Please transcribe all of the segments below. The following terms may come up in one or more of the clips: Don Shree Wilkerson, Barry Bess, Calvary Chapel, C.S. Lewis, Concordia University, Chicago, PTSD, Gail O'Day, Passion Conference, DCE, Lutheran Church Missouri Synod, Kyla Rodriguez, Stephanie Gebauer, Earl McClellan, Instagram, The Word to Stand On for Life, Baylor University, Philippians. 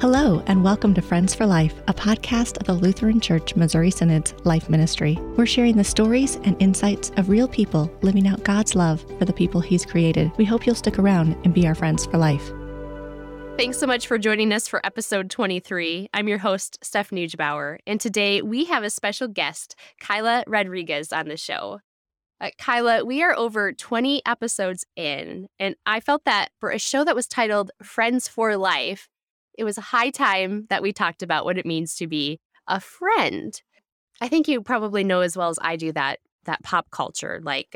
Hello, and welcome to Friends for Life, a podcast of the Lutheran Church Missouri Synod's Life Ministry. We're sharing the stories and insights of real people living out God's love for the people He's created. We hope you'll stick around and be our friends for life. Thanks so much for joining us for episode 23. I'm your host, Stephanie Gebauer, and today we have a special guest, Kyla Rodriguez, on the show. Kyla, we are over 20 episodes in, and I felt that for a show that was titled Friends for Life, it was high time that we talked about what it means to be a friend. I think you probably know as well as I do that pop culture, like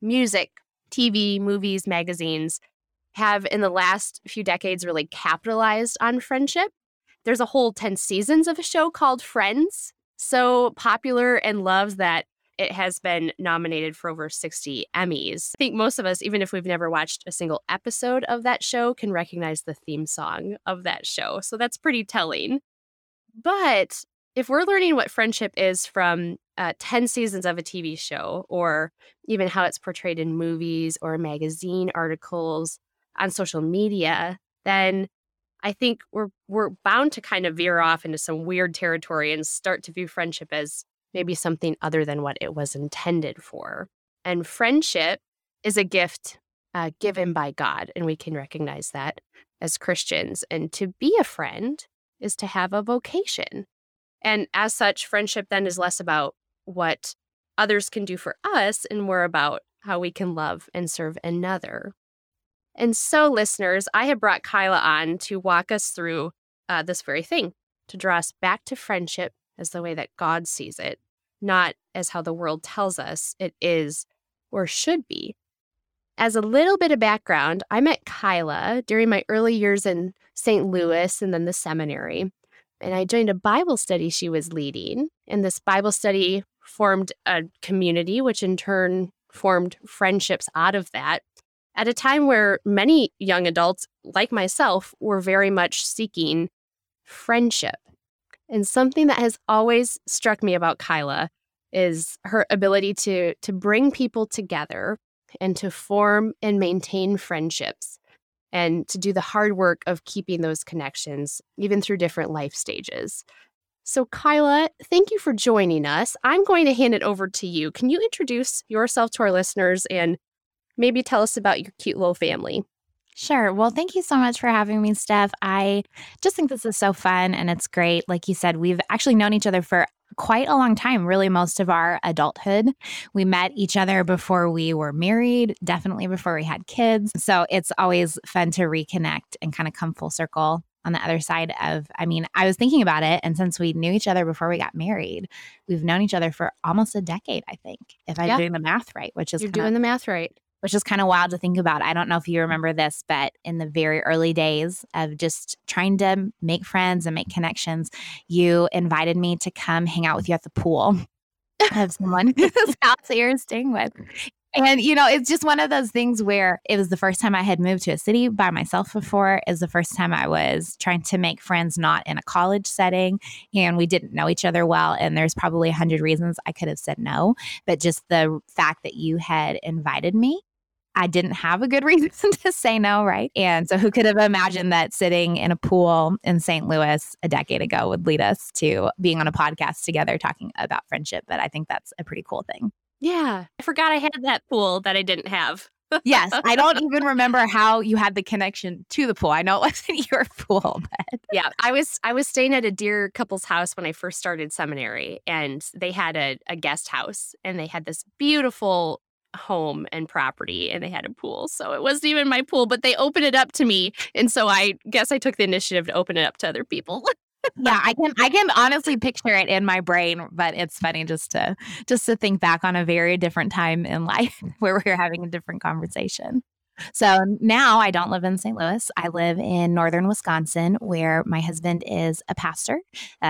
music, TV, movies, magazines, have in the last few decades really capitalized on friendship. There's a whole 10 seasons of a show called Friends, so popular and loved that it has been nominated for over 60 Emmys. I think most of us, even if we've never watched a single episode of that show, can recognize the theme song of that show. So that's pretty telling. But if we're learning what friendship is from 10 seasons of a TV show, or even how it's portrayed in movies or magazine articles on social media, then I think we're bound to kind of veer off into some weird territory and start to view friendship as maybe something other than what it was intended for. And friendship is a gift given by God, and we can recognize that as Christians. And to be a friend is to have a vocation. And as such, friendship then is less about what others can do for us and more about how we can love and serve another. And so, listeners, I have brought Kyla on to walk us through this very thing, to draw us back to friendship as the way that God sees it, not as how the world tells us it is or should be. As a little bit of background, I met Kyla during my early years in St. Louis and then the seminary, and I joined a Bible study she was leading, and this Bible study formed a community, which in turn formed friendships out of that, at a time where many young adults, like myself, were very much seeking friendship. And something that has always struck me about Kyla is her ability to bring people together and to form and maintain friendships and to do the hard work of keeping those connections, even through different life stages. So, Kyla, thank you for joining us. I'm going to hand it over to you. Can you introduce yourself to our listeners and maybe tell us about your cute little family? Sure. Well, thank you so much for having me, Steph. I just think this is so fun and it's great. Like you said, we've actually known each other for quite a long time, really most of our adulthood. We met each other before we were married, definitely before we had kids. So it's always fun to reconnect and kind of come full circle on the other side of, I was thinking about it. And since we knew each other before we got married, we've known each other for almost a decade, I think, if I'm doing the math right, which is which is kind of wild to think about. I don't know if you remember this, but in the very early days of just trying to make friends and make connections, you invited me to come hang out with you at the pool of someone whose house you were staying with. And, it's just one of those things where it was the first time I had moved to a city by myself before. It was the first time I was trying to make friends not in a college setting, and we didn't know each other well. And there's probably 100 reasons I could have said no, but just the fact that you had invited me, I didn't have a good reason to say no, right? And so who could have imagined that sitting in a pool in St. Louis a decade ago would lead us to being on a podcast together talking about friendship? But I think that's a pretty cool thing. Yeah. I forgot I had that pool that I didn't have. Yes. I don't even remember how you had the connection to the pool. I know it wasn't your pool, but yeah. I was staying at a dear couple's house when I first started seminary, and they had a guest house, and they had this beautiful home and property, and they had a pool. So it wasn't even my pool, but they opened it up to me. And so I guess I took the initiative to open it up to other people. Yeah, I can honestly picture it in my brain, but it's funny just to think back on a very different time in life where we were having a different conversation. So now I don't live in St. Louis. I live in northern Wisconsin, where my husband is a pastor.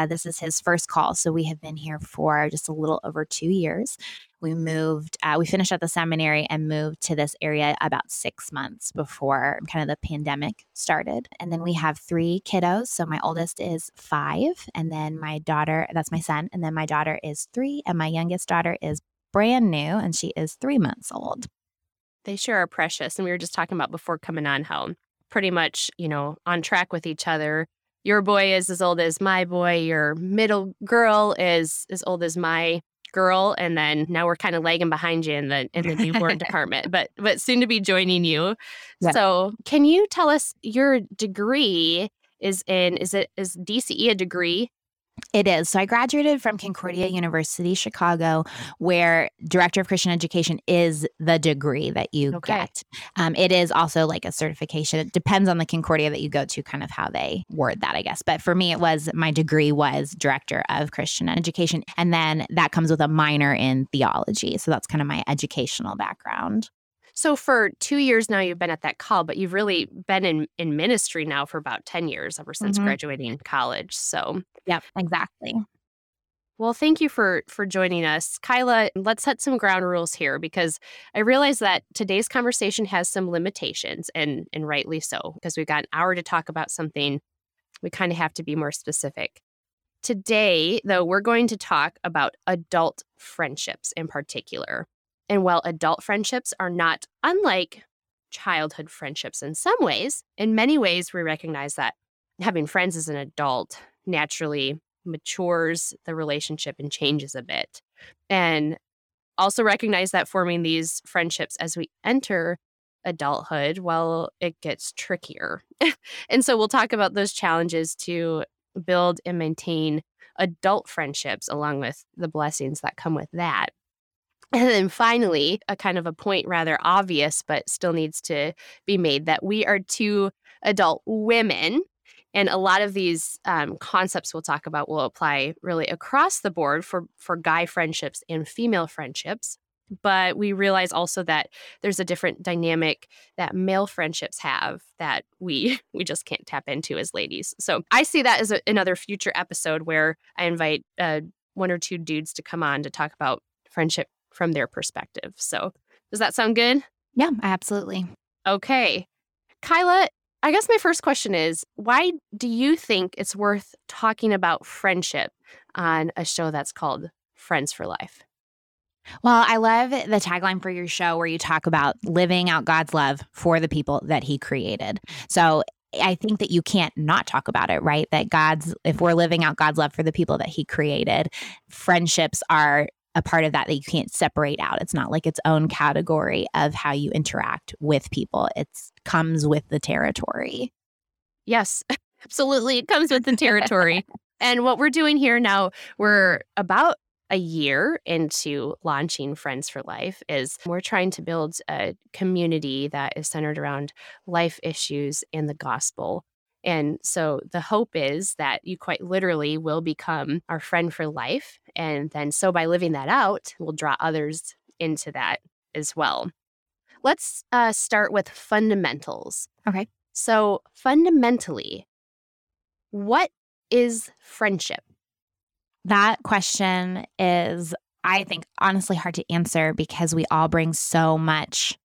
This is his first call. So we have been here for just a little over 2 years. We moved, we finished at the seminary and moved to this area about 6 months before kind of the pandemic started. And then we have 3 kiddos. So my oldest is 5, and then my daughter, that's my son, and then my daughter is 3, and my youngest daughter is brand new, and she is 3 months old. They sure are precious. And we were just talking about before coming on how pretty much, on track with each other. your boy is as old as my boy, your middle girl is as old as my girl, and then now we're kind of lagging behind you in the newborn department, but soon to be joining you. Yeah. So can you tell us your degree is DCE a degree? It is. So I graduated from Concordia University, Chicago, where Director of Christian Education is the degree that you get. It is also like a certification. It depends on the Concordia that you go to, kind of how they word that, I guess. But for me, my degree was Director of Christian Education. And then that comes with a minor in theology. So that's kind of my educational background. So for 2 years now, you've been at that call, but you've really been in ministry now for about 10 years, ever since graduating college. So, yep, exactly. Well, thank you for joining us. Kyla, let's set some ground rules here, because I realize that today's conversation has some limitations, and rightly so, because we've got an hour to talk about something. We kind of have to be more specific. Today, though, we're going to talk about adult friendships in particular. And while adult friendships are not unlike childhood friendships in some ways, in many ways we recognize that having friends as an adult naturally matures the relationship and changes a bit. And also recognize that forming these friendships as we enter adulthood, well, it gets trickier. And so we'll talk about those challenges to build and maintain adult friendships, along with the blessings that come with that. And then finally, a kind of a point rather obvious, but still needs to be made, that we are two adult women. And a lot of these concepts we'll talk about will apply really across the board for guy friendships and female friendships. But we realize also that there's a different dynamic that male friendships have that we just can't tap into as ladies. So I see that as another future episode where I invite one or two dudes to come on to talk about friendship from their perspective. So does that sound good? Yeah, absolutely. Okay. Kyla, I guess my first question is, why do you think it's worth talking about friendship on a show that's called Friends for Life? Well, I love the tagline for your show where you talk about living out God's love for the people that he created. So I think that you can't not talk about it, right? That if we're living out God's love for the people that he created, friendships are a part of that you can't separate out. It's not like its own category of how you interact with people. It comes with the territory. Yes, absolutely. It comes with the territory. And what we're doing here now, we're about a year into launching Friends for Life, is we're trying to build a community that is centered around life issues and the gospel. And so the hope is that you quite literally will become our friend for life. And then so by living that out, we'll draw others into that as well. Let's start with fundamentals. Okay. So fundamentally, what is friendship? That question is, I think, honestly hard to answer, because we all bring so much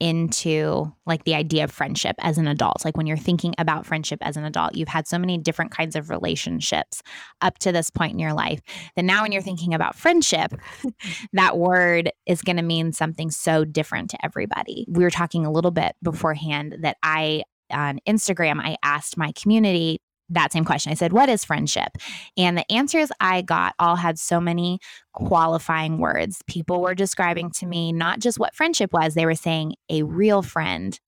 into like the idea of friendship as an adult. Like when you're thinking about friendship as an adult, you've had so many different kinds of relationships up to this point in your life that now when you're thinking about friendship, that word is going to mean something so different to everybody. We were talking a little bit beforehand that on Instagram, I asked my community that same question. I said, what is friendship? And the answers I got all had so many qualifying words. People were describing to me not just what friendship was. They were saying a real friend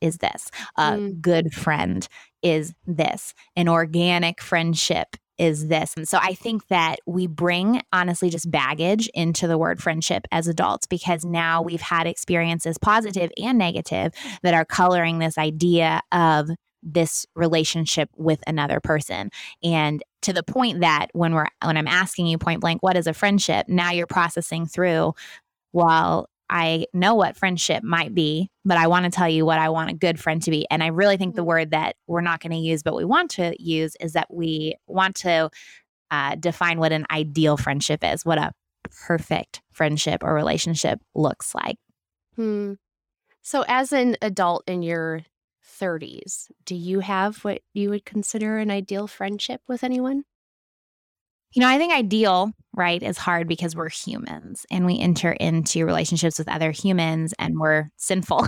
is this. A good friend is this. An organic friendship is this. And so I think that we bring, honestly, just baggage into the word friendship as adults, because now we've had experiences, positive and negative, that are coloring this idea of this relationship with another person. And to the point that when I'm asking you point blank, what is a friendship? Now you're processing through, well, I know what friendship might be, but I want to tell you what I want a good friend to be. And I really think the word that we're not going to use, but we want to use, is that we want to define what an ideal friendship is, what a perfect friendship or relationship looks like. So as an adult in your 30s, do you have what you would consider an ideal friendship with anyone? You know, I think ideal, right, is hard, because we're humans and we enter into relationships with other humans and we're sinful.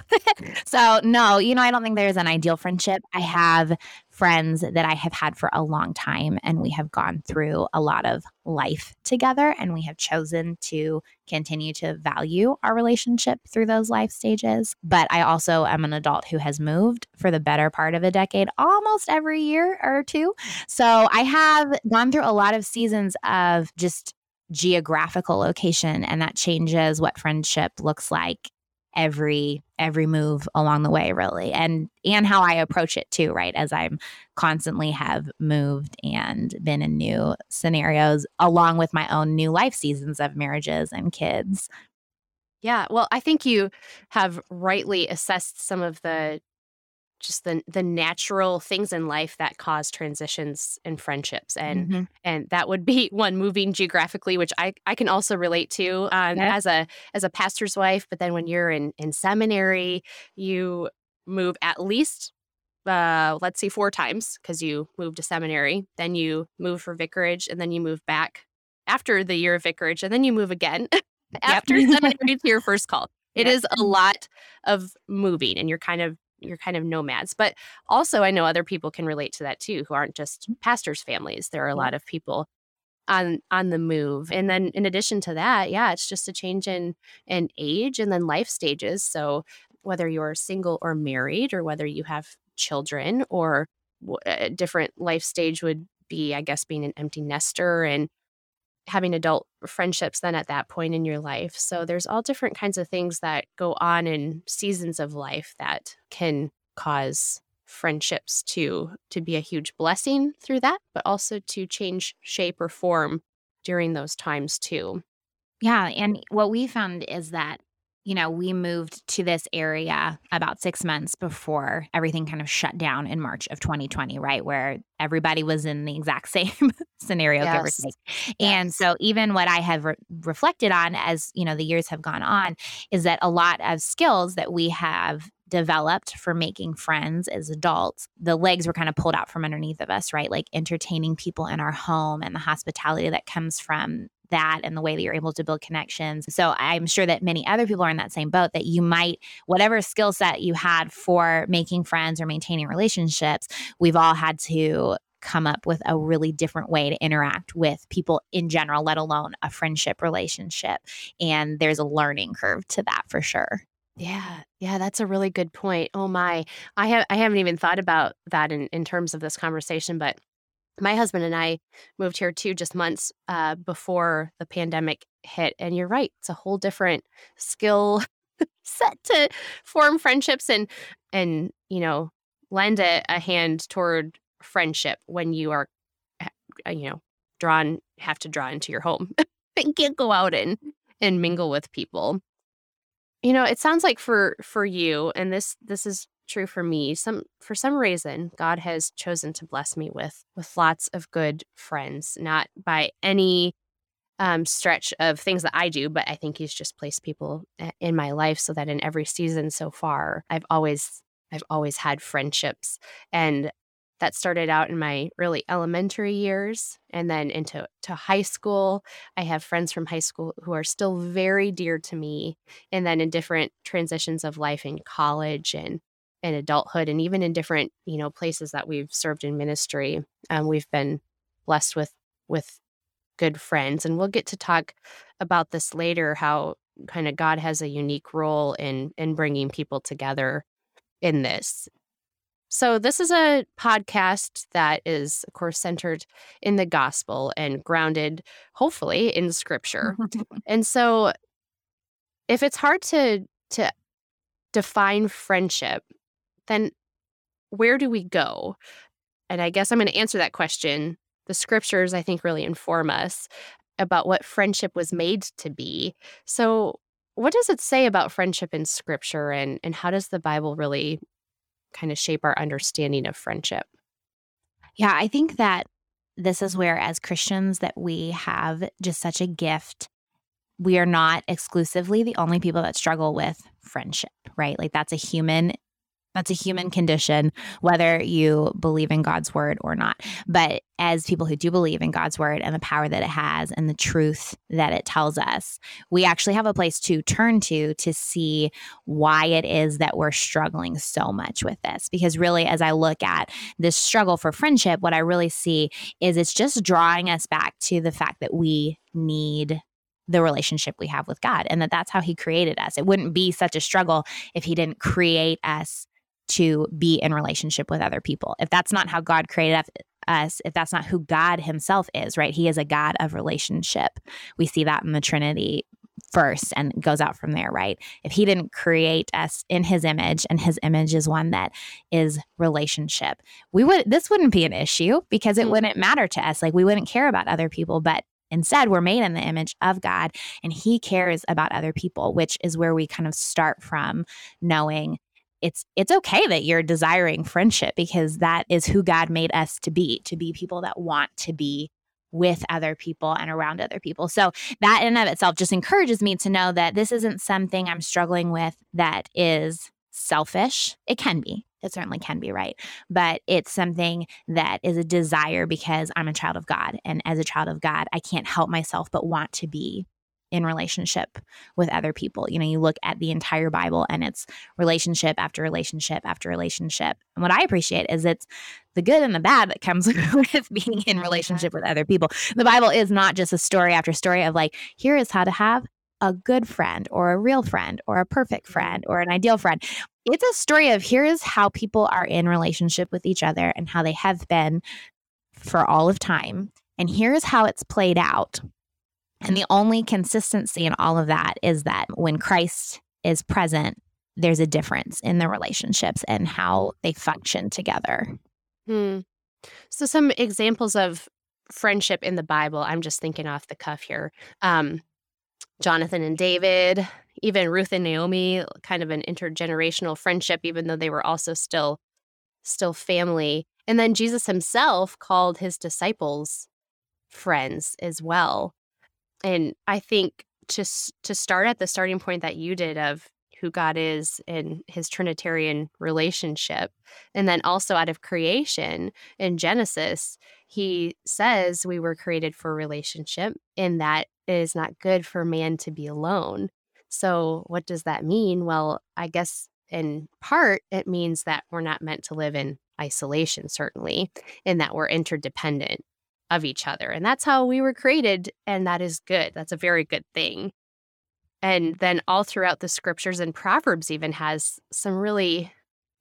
So no, I don't think there's an ideal friendship. I have friends that I have had for a long time, and we have gone through a lot of life together, and we have chosen to continue to value our relationship through those life stages. But I also am an adult who has moved for the better part of a decade, almost every year or two. So I have gone through a lot of seasons of just geographical location, and that changes what friendship looks like every move along the way, really, and how I approach it too, right? As I'm constantly have moved and been in new scenarios along with my own new life seasons of marriages and kids. Yeah. Well, I think you have rightly assessed some of the natural things in life that cause transitions in friendships. And mm-hmm. and that would be one, moving geographically, which I can also relate to yes. as a pastor's wife. But then when you're in seminary, you move at least, 4 times, because you moved to seminary, then you move for vicarage, and then you move back after the year of vicarage, and then you move again after seminary to your first call. It is a lot of moving, and you're kind of nomads. But also, I know other people can relate to that too, who aren't just pastors' families. There are a lot of people on the move. And then in addition to that, yeah, it's just a change in age and then life stages. So whether you're single or married, or whether you have children, or a different life stage would be, I guess, being an empty nester and having adult friendships then at that point in your life. So there's all different kinds of things that go on in seasons of life that can cause friendships to be a huge blessing through that, but also to change shape or form during those times too. Yeah. And what we found is that, you know, we moved to this area about 6 months before everything kind of shut down in March of 2020, right? Where everybody was in the exact same scenario, yes. give or take. And yes. so even what I have reflected on as, you know, the years have gone on is that a lot of skills that we have developed for making friends as adults, the legs were kind of pulled out from underneath of us, right? Like entertaining people in our home and the hospitality that comes from that and the way that you're able to build connections. So I'm sure that many other people are in that same boat, that you might, whatever skill set you had for making friends or maintaining relationships, we've all had to come up with a really different way to interact with people in general, let alone a friendship relationship. And there's a learning curve to that for sure. Yeah. Yeah. That's a really good point. Oh my. I haven't even thought about that in terms of this conversation, but my husband and I moved here too, just months before the pandemic hit. And you're right. It's a whole different skill set to form friendships and you know, lend a hand toward friendship when you are, you know, have to draw into your home and can't go out and mingle with people. You know, it sounds like for you, and this is true for me, for some reason, God has chosen to bless me with lots of good friends, not by any stretch of things that I do, but I think he's just placed people in my life so that in every season so far, I've always had friendships. And that started out in my really elementary years and then into high school. I have friends from high school who are still very dear to me. And then in different transitions of life in college and adulthood, and even in different, you know, places that we've served in ministry, we've been blessed with good friends. And we'll get to talk about this later, how kind of God has a unique role in bringing people together in this. So this is a podcast that is, of course, centered in the gospel and grounded, hopefully, in scripture. And so if it's hard to define friendship, then where do we go? And I guess I'm going to answer that question. The scriptures, I think, really inform us about what friendship was made to be. So what does it say about friendship in scripture, and how does the Bible really kind of shape our understanding of friendship? Yeah, I think that this is where, as Christians, that we have just such a gift. We are not exclusively the only people that struggle with friendship, right? Like that's a human That's a human condition, whether you believe in God's word or not. But as people who do believe in God's word and the power that it has and the truth that it tells us, we actually have a place to turn to see why it is that we're struggling so much with this. Because really, as I look at this struggle for friendship, what I really see is it's just drawing us back to the fact that we need the relationship we have with God and that that's how he created us. It wouldn't be such a struggle if he didn't create us to be in relationship with other people. If that's not how God created us, if that's not who God himself is, right? He is a God of relationship. We see that in the Trinity first and it goes out from there, right? If he didn't create us in his image, and his image is one that is relationship, this wouldn't be an issue because it wouldn't matter to us. Like we wouldn't care about other people, but instead, we're made in the image of God and he cares about other people, which is where we kind of start from knowing it's okay that you're desiring friendship because that is who God made us to be people that want to be with other people and around other people. So that in and of itself just encourages me to know that this isn't something I'm struggling with that is selfish. It can be. It certainly can be, right? But it's something that is a desire because I'm a child of God. And as a child of God, I can't help myself but want to be in relationship with other people. You know, you look at the entire Bible and it's relationship after relationship after relationship. And what I appreciate is it's the good and the bad that comes with being in relationship with other people. The Bible is not just a story after story of like, here is how to have a good friend or a real friend or a perfect friend or an ideal friend. It's a story of here is how people are in relationship with each other and how they have been for all of time. And here's how it's played out. And the only consistency in all of that is that when Christ is present, there's a difference in the relationships and how they function together. So some examples of friendship in the Bible, I'm just thinking off the cuff here. Jonathan and David, even Ruth and Naomi, kind of an intergenerational friendship, even though they were also still family. And then Jesus himself called his disciples friends as well. And I think to start at the starting point that you did of who God is and his Trinitarian relationship, and then also out of creation in Genesis, he says we were created for relationship and that it is not good for man to be alone. So what does that mean? Well, I guess in part, it means that we're not meant to live in isolation, certainly, and that we're interdependent of each other. And that's how we were created. And that is good. That's a very good thing. And then all throughout the scriptures and Proverbs even has some really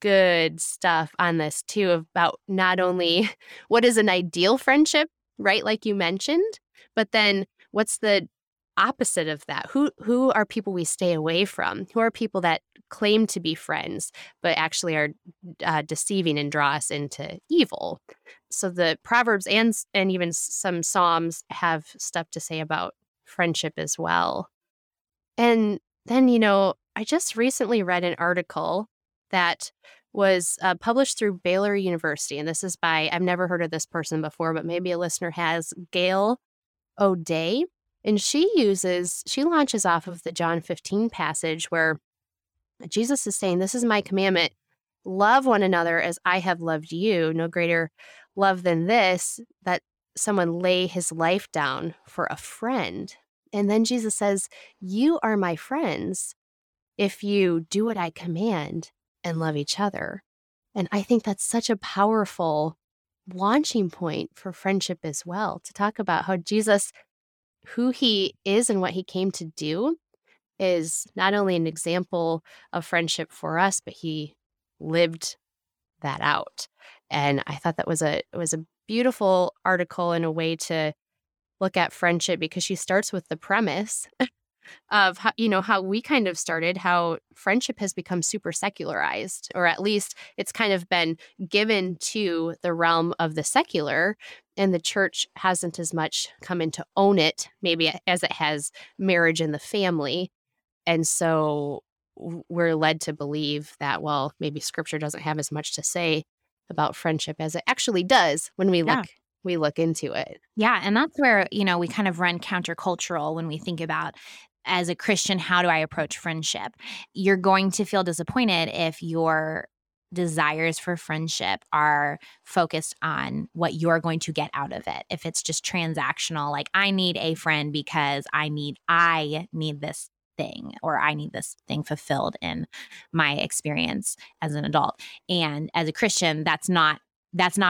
good stuff on this too, about not only what is an ideal friendship, right? Like you mentioned, but then what's the opposite of that? Who are people we stay away from? Who are people that claim to be friends, but actually are deceiving and draw us into evil? So the Proverbs and even some Psalms have stuff to say about friendship as well. And then, you know, I just recently read an article that was published through Baylor University. And this is by, I've never heard of this person before, but maybe a listener has, Gail O'Day. And she launches off of the John 15 passage where Jesus is saying, this is my commandment, love one another as I have loved you. No greater love than this, that someone lay his life down for a friend. And then Jesus says, you are my friends if you do what I command and love each other. And I think that's such a powerful launching point for friendship as well, to talk about how Jesus, who he is and what he came to do, is not only an example of friendship for us, but he lived that out. And I thought that was a beautiful article and a way to look at friendship, because she starts with the premise of how we kind of started, how friendship has become super secularized, or at least it's kind of been given to the realm of the secular, and the church hasn't as much come in to own it, maybe as it has marriage and the family. And so we're led to believe that, well, maybe scripture doesn't have as much to say about friendship as it actually does when we look into it. Yeah. And that's where, we kind of run countercultural when we think about, as a Christian, how do I approach friendship? You're going to feel disappointed if your desires for friendship are focused on what you're going to get out of it. If it's just transactional, like I need a friend because I need this thing, or I need this thing fulfilled in my experience as an adult. And as a Christian, that's not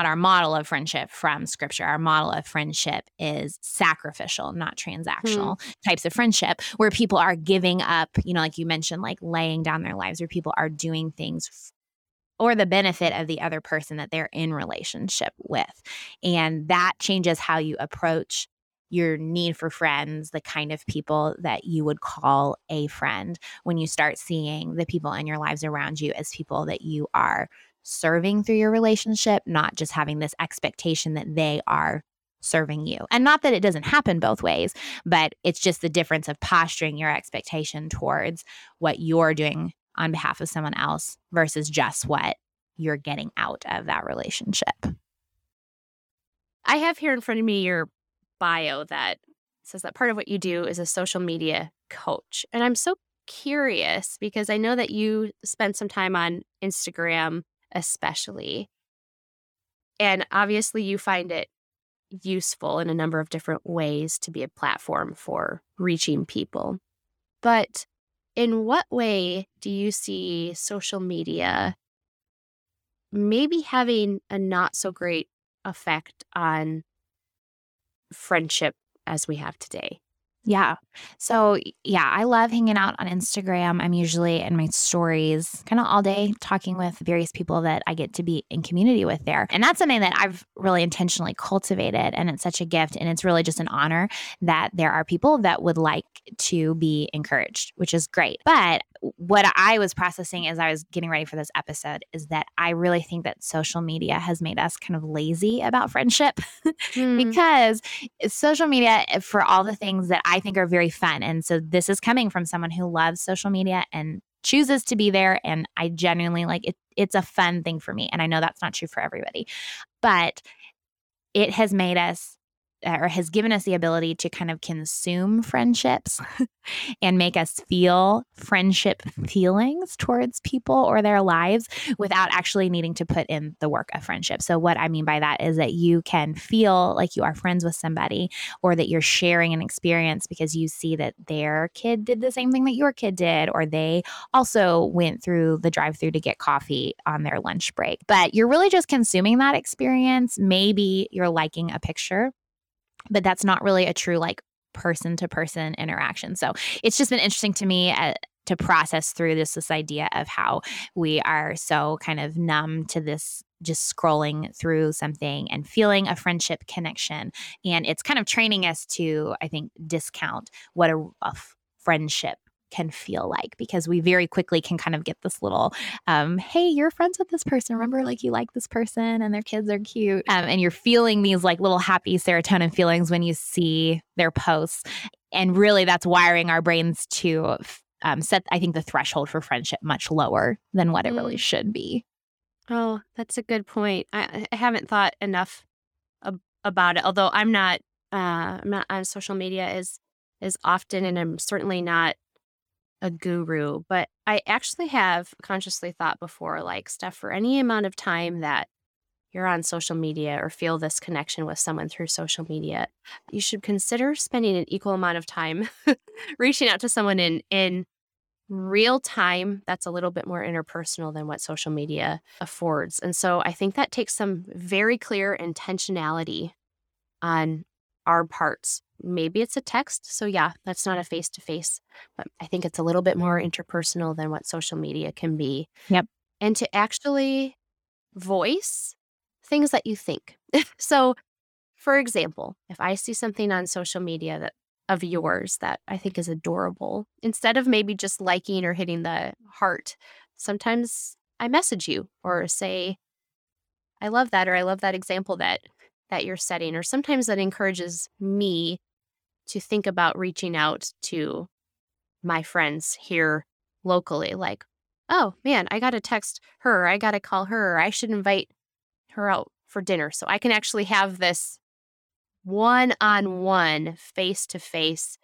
our model of friendship from Scripture. Our model of friendship is sacrificial, not transactional types of friendship, where people are giving up, like you mentioned, like laying down their lives, where people are doing things or the benefit of the other person that they're in relationship with. And that changes how you approach your need for friends, the kind of people that you would call a friend, when you start seeing the people in your lives around you as people that you are serving through your relationship, not just having this expectation that they are serving you. And not that it doesn't happen both ways, but it's just the difference of posturing your expectation towards what you're doing on behalf of someone else versus just what you're getting out of that relationship. I have here in front of me your bio that says that part of what you do is a social media coach. And I'm so curious because I know that you spend some time on Instagram especially. And obviously you find it useful in a number of different ways to be a platform for reaching people. But in what way do you see social media maybe having a not so great effect on friendship as we have today? Yeah. So, I love hanging out on Instagram. I'm usually in my stories kind of all day talking with various people that I get to be in community with there. And that's something that I've really intentionally cultivated. And it's such a gift. And it's really just an honor that there are people that would like to be encouraged, which is great. But what I was processing as I was getting ready for this episode is that I really think that social media has made us kind of lazy about friendship because social media, for all the things that I think are very fun. And so this is coming from someone who loves social media and chooses to be there. And I genuinely like it. It's a fun thing for me. And I know that's not true for everybody, but it has made us or has given us the ability to kind of consume friendships and make us feel friendship feelings towards people or their lives without actually needing to put in the work of friendship. So what I mean by that is that you can feel like you are friends with somebody or that you're sharing an experience because you see that their kid did the same thing that your kid did, or they also went through the drive-thru to get coffee on their lunch break. But you're really just consuming that experience. Maybe you're liking a picture, but that's not really a true like person-to-person interaction. So it's just been interesting to me to process through this idea of how we are so kind of numb to this, just scrolling through something and feeling a friendship connection. And it's kind of training us to, I think, discount what a friendship can feel like, because we very quickly can kind of get this little, hey, you're friends with this person. Remember, like you like this person and their kids are cute. And you're feeling these like little happy serotonin feelings when you see their posts. And really that's wiring our brains to set, I think, the threshold for friendship much lower than what it really should be. Oh, that's a good point. I haven't thought enough about it, although I'm not on social media as often, and I'm certainly not a guru, but I actually have consciously thought before, like, Steph, for any amount of time that you're on social media or feel this connection with someone through social media, you should consider spending an equal amount of time reaching out to someone in real time. That's a little bit more interpersonal than what social media affords. And so I think that takes some very clear intentionality on our parts. Maybe it's a text. So that's not a face-to-face, but I think it's a little bit more interpersonal than what social media can be. Yep. And to actually voice things that you think. So for example, if I see something on social media of yours that I think is adorable, instead of maybe just liking or hitting the heart, sometimes I message you or say, I love that, or I love that example that you're setting, or sometimes that encourages me to think about reaching out to my friends here locally. Like, oh man, I got to text her, or I got to call her, or I should invite her out for dinner. So I can actually have this one-on-one face-to-face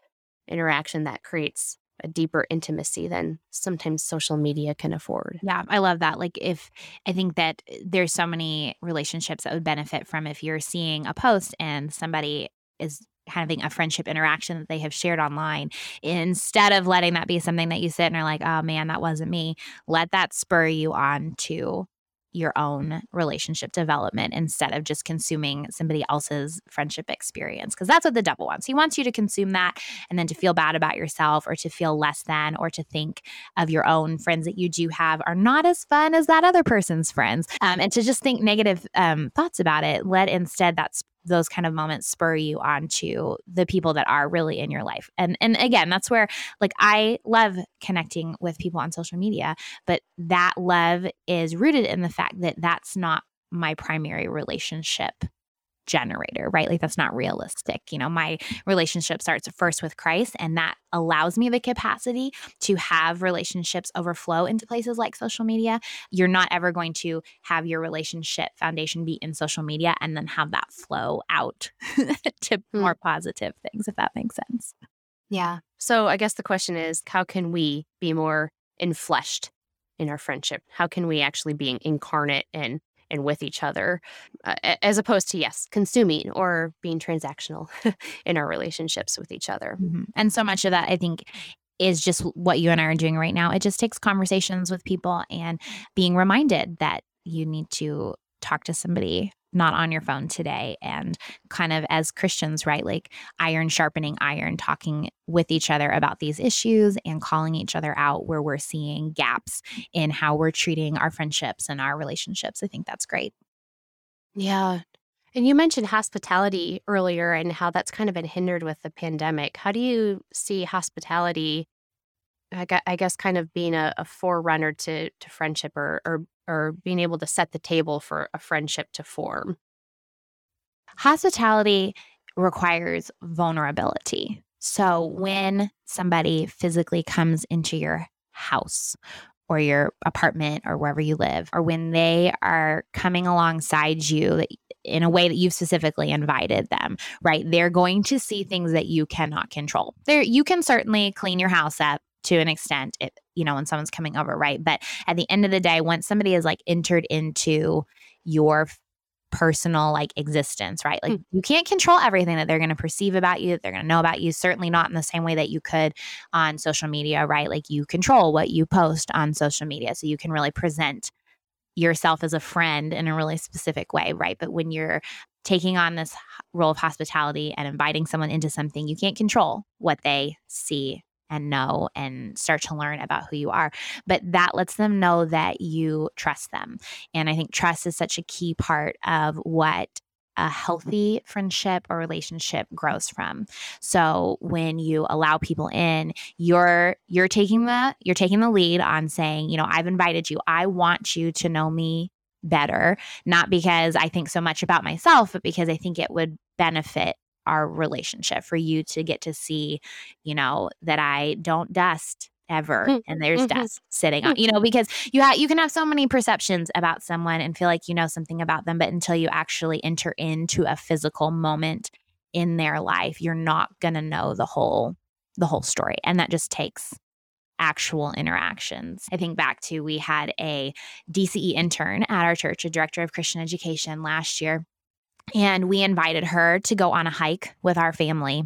interaction that creates a deeper intimacy than sometimes social media can afford. Yeah, I love that. Like, if I think that there's so many relationships that would benefit from if you're seeing a post and somebody is having a friendship interaction that they have shared online, instead of letting that be something that you sit and are like, oh man, that wasn't me, let that spur you on to your own relationship development instead of just consuming somebody else's friendship experience. Because that's what the devil wants. He wants you to consume that and then to feel bad about yourself or to feel less than, or to think of your own friends that you do have are not as fun as that other person's friends. And to just think negative thoughts about it. Let instead that those kind of moments spur you on to the people that are really in your life. And again, that's where, like, I love connecting with people on social media, but that love is rooted in the fact that that's not my primary relationship generator, right? Like, that's not realistic. You know, my relationship starts first with Christ, and that allows me the capacity to have relationships overflow into places like social media. You're not ever going to have your relationship foundation be in social media and then have that flow out to more positive things, if that makes sense. Yeah. So I guess the question is, how can we be more enfleshed in our friendship? How can we actually be incarnate and with each other, as opposed to, yes, consuming or being transactional in our relationships with each other. Mm-hmm. And so much of that, I think, is just what you and I are doing right now. It just takes conversations with people and being reminded that you need to talk to somebody, not on your phone today. And kind of as Christians, right, like iron sharpening iron, talking with each other about these issues and calling each other out where we're seeing gaps in how we're treating our friendships and our relationships. I think that's great. Yeah. And you mentioned hospitality earlier and how that's kind of been hindered with the pandemic. How do you see hospitality, I guess, kind of being a forerunner to friendship or being able to set the table for a friendship to form? Hospitality requires vulnerability. So when somebody physically comes into your house or your apartment or wherever you live, or when they are coming alongside you in a way that you've specifically invited them, right? They're going to see things that you cannot control. You can certainly clean your house up to an extent, when someone's coming over, right? But at the end of the day, once somebody is like entered into your personal like existence, right? Like you can't control everything that they're going to perceive about you, that they're going to know about you, certainly not in the same way that you could on social media, right? Like you control what you post on social media. So you can really present yourself as a friend in a really specific way, right? But when you're taking on this role of hospitality and inviting someone into something, you can't control what they see and know and start to learn about who you are. But that lets them know that you trust them. And I think trust is such a key part of what a healthy friendship or relationship grows from. So when you allow people in, you're taking the lead on saying, I've invited you. I want you to know me better, not because I think so much about myself, but because I think it would benefit our relationship for you to get to see, that I don't dust ever and there's dust sitting on, because you can have so many perceptions about someone and feel like you know something about them, but until you actually enter into a physical moment in their life, you're not going to know the whole story. And that just takes actual interactions. I think back to, we had a DCE intern at our church, a director of Christian education last year. And we invited her to go on a hike with our family.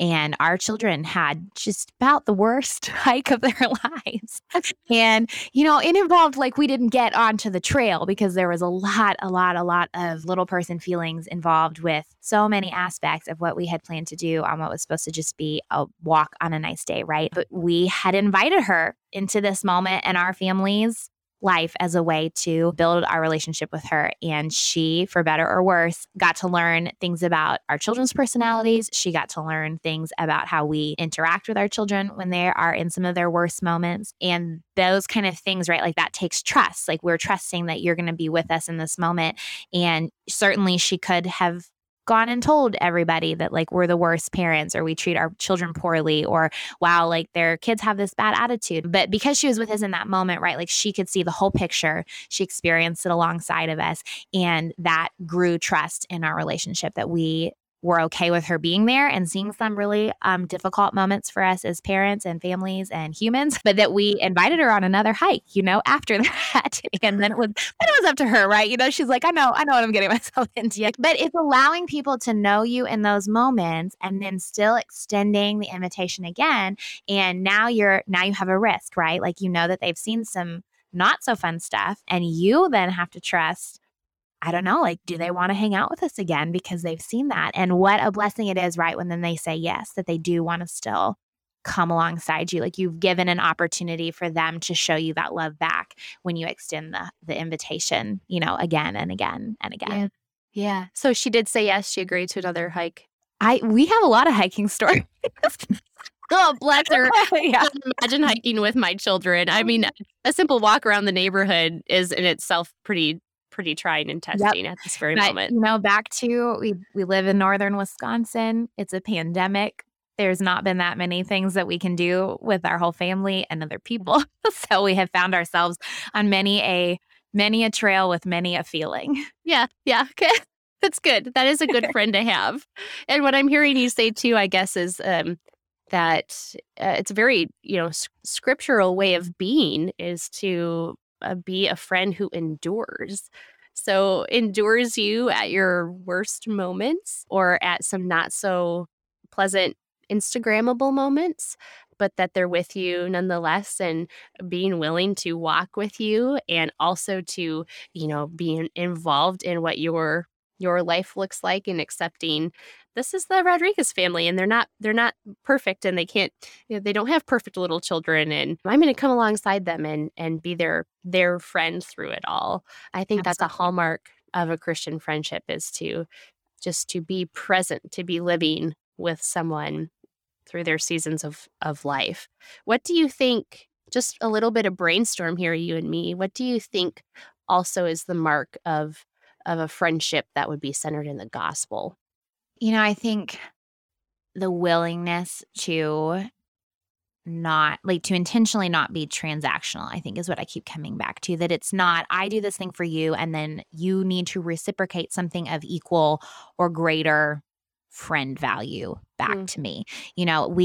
And our children had just about the worst hike of their lives. And, it involved, like, we didn't get onto the trail because there was a lot of little person feelings involved with so many aspects of what we had planned to do on what was supposed to just be a walk on a nice day, right? But we had invited her into this moment and our families life as a way to build our relationship with her. And she, for better or worse, got to learn things about our children's personalities. She got to learn things about how we interact with our children when they are in some of their worst moments. And those kind of things, right? Like, that takes trust. Like, we're trusting that you're going to be with us in this moment. And certainly she could have gone and told everybody that, like, we're the worst parents, or we treat our children poorly, or wow, like their kids have this bad attitude. But because she was with us in that moment, right, like she could see the whole picture. She experienced it alongside of us, and that grew trust in our relationship that we were okay with her being there and seeing some really difficult moments for us as parents and families and humans, but that we invited her on another hike, you know, after that. And then it was up to her, right? You know, she's like, I know what I'm getting myself into. But it's allowing people to know you in those moments and then still extending the invitation again. And now you have a risk, right? Like, you know that they've seen some not so fun stuff, and you then have to trust, I don't know, like, do they want to hang out with us again because they've seen that? And what a blessing it is, right, when then they say yes, that they do want to still come alongside you. Like, you've given an opportunity for them to show you that love back when you extend the invitation, you know, again and again and again. Yeah. So she did say yes. She agreed to another hike. We have a lot of hiking stories. Oh, bless her. Yeah. I can't imagine hiking with my children. I mean, a simple walk around the neighborhood is in itself pretty trying and testing at this very moment. You know, back to, we live in northern Wisconsin. It's a pandemic. There's not been that many things that we can do with our whole family and other people. So we have found ourselves on many a trail with many a feeling. Yeah. Yeah. Okay. That's good. That is a good friend to have. And what I'm hearing you say too, I guess, is that it's a very, you know, scriptural way of being is to be a friend who endures. So endures you at your worst moments or at some not so pleasant Instagrammable moments, but that they're with you nonetheless and being willing to walk with you and also to, you know, being involved in what your life looks like and accepting this is the Rodriguez family and they're not perfect and they can't, you know, they don't have perfect little children, and I'm going to come alongside them and be their friend through it all. I think Absolutely. That's a hallmark of a Christian friendship is to be present, to be living with someone through their seasons of life. What do you think, just a little bit of brainstorm here, you and me, what do you think also is the mark of a friendship that would be centered in the gospel? You know, I think the willingness to intentionally not be transactional, I think, is what I keep coming back to, that it's not, I do this thing for you, and then you need to reciprocate something of equal or greater friend value back to me. You know,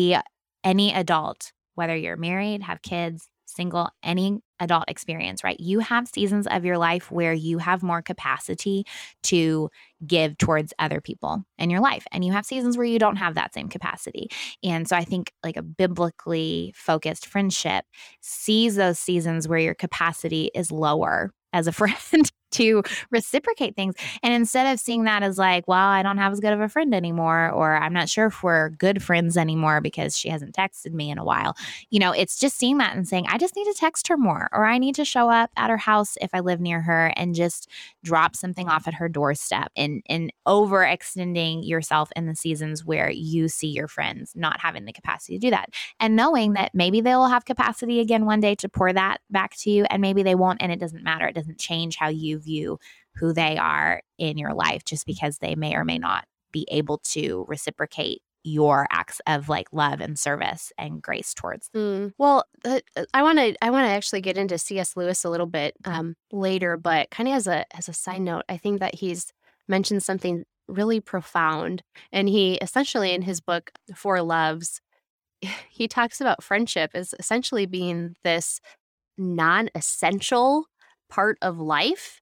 any adult, whether you're married, have kids, single, any adult experience, right? You have seasons of your life where you have more capacity to give towards other people in your life. And you have seasons where you don't have that same capacity. And so I think like a biblically focused friendship sees those seasons where your capacity is lower as a friend to reciprocate things. And instead of seeing that as like, well, I don't have as good of a friend anymore, or I'm not sure if we're good friends anymore because she hasn't texted me in a while. You know, it's just seeing that and saying, I just need to text her more, or I need to show up at her house if I live near her and just drop something off at her doorstep, and overextending yourself in the seasons where you see your friends not having the capacity to do that. And knowing that maybe they will have capacity again one day to pour that back to you, and maybe they won't, and it doesn't matter. It doesn't change how you view who they are in your life just because they may or may not be able to reciprocate your acts of like love and service and grace towards them. Well, I want to actually get into C.S. Lewis a little bit later, but kind of as a side note, I think that he's mentioned something really profound, and he essentially in his book Four Loves, he talks about friendship as essentially being this non-essential part of life,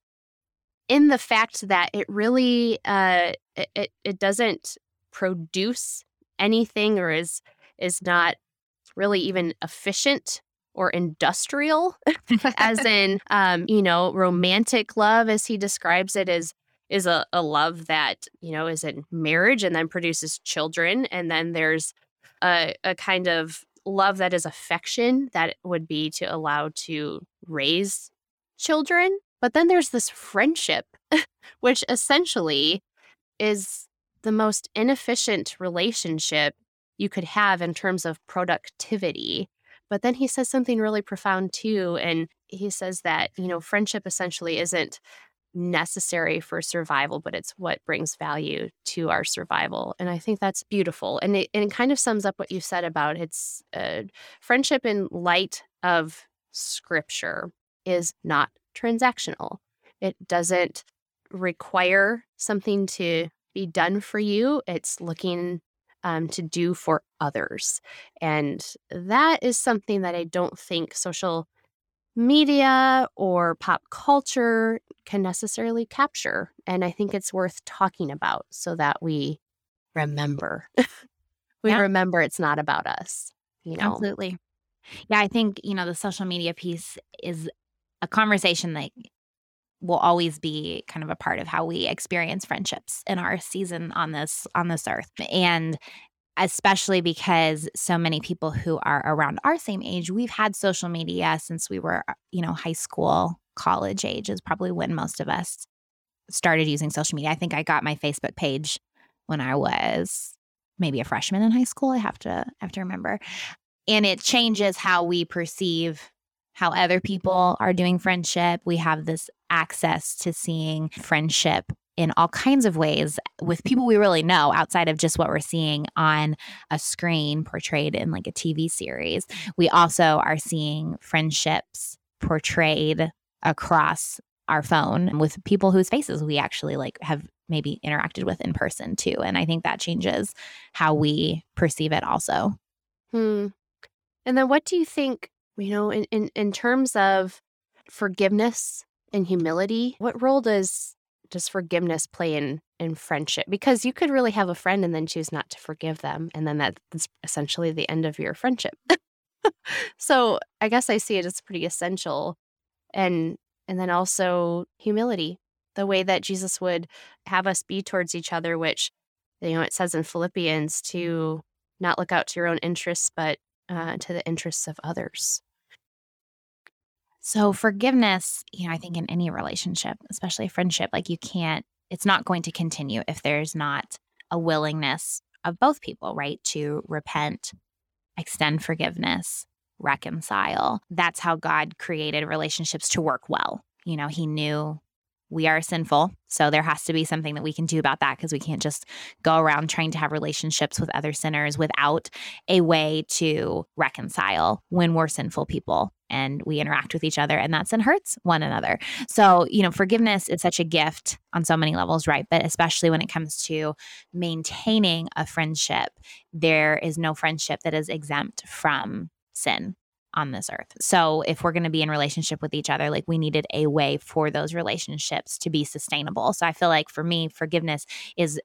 in the fact that it really it doesn't produce anything or is not really even efficient or industrial, as in you know, romantic love, as he describes it, is a love that, you know, is in marriage and then produces children, and then there's a kind of love that is affection that would be to allow to raise children. But then there's this friendship, which essentially is the most inefficient relationship you could have in terms of productivity. But then he says something really profound too. And he says that, you know, friendship essentially isn't necessary for survival, but it's what brings value to our survival. And I think that's beautiful. And it kind of sums up what you said about it's friendship in light of Scripture is not transactional. It doesn't require something to be done for you. It's looking to do for others. And that is something that I don't think social media or pop culture can necessarily capture. And I think it's worth talking about so that we remember. Remember it's not about us. You know? Absolutely. Yeah, I think, the social media piece is a conversation that will always be kind of a part of how we experience friendships in our season on this earth. And especially because so many people who are around our same age, we've had social media since we were, high school, college age is probably when most of us started using social media. I think I got my Facebook page when I was maybe a freshman in high school. I have to remember. And it changes how we perceive how other people are doing friendship. We have this access to seeing friendship in all kinds of ways with people we really know outside of just what we're seeing on a screen portrayed in like a TV series. We also are seeing friendships portrayed across our phone with people whose faces we actually have maybe interacted with in person too. And I think that changes how we perceive it also. And then what do you think, in terms of forgiveness and humility, what role does forgiveness play in friendship? Because you could really have a friend and then choose not to forgive them. And then that's essentially the end of your friendship. So I guess I see it as pretty essential. And then also humility, the way that Jesus would have us be towards each other, which, it says in Philippians to not look out to your own interests, but to the interests of others. So forgiveness, I think in any relationship, especially friendship, it's not going to continue if there's not a willingness of both people, right? To repent, extend forgiveness, reconcile. That's how God created relationships to work well. He knew we are sinful. So there has to be something that we can do about that, because we can't just go around trying to have relationships with other sinners without a way to reconcile when we're sinful people and we interact with each other and that sin hurts one another. So, forgiveness is such a gift on so many levels, right? But especially when it comes to maintaining a friendship, there is no friendship that is exempt from sin on this earth. So if we're going to be in relationship with each other, we needed a way for those relationships to be sustainable. So I feel like for me, forgiveness is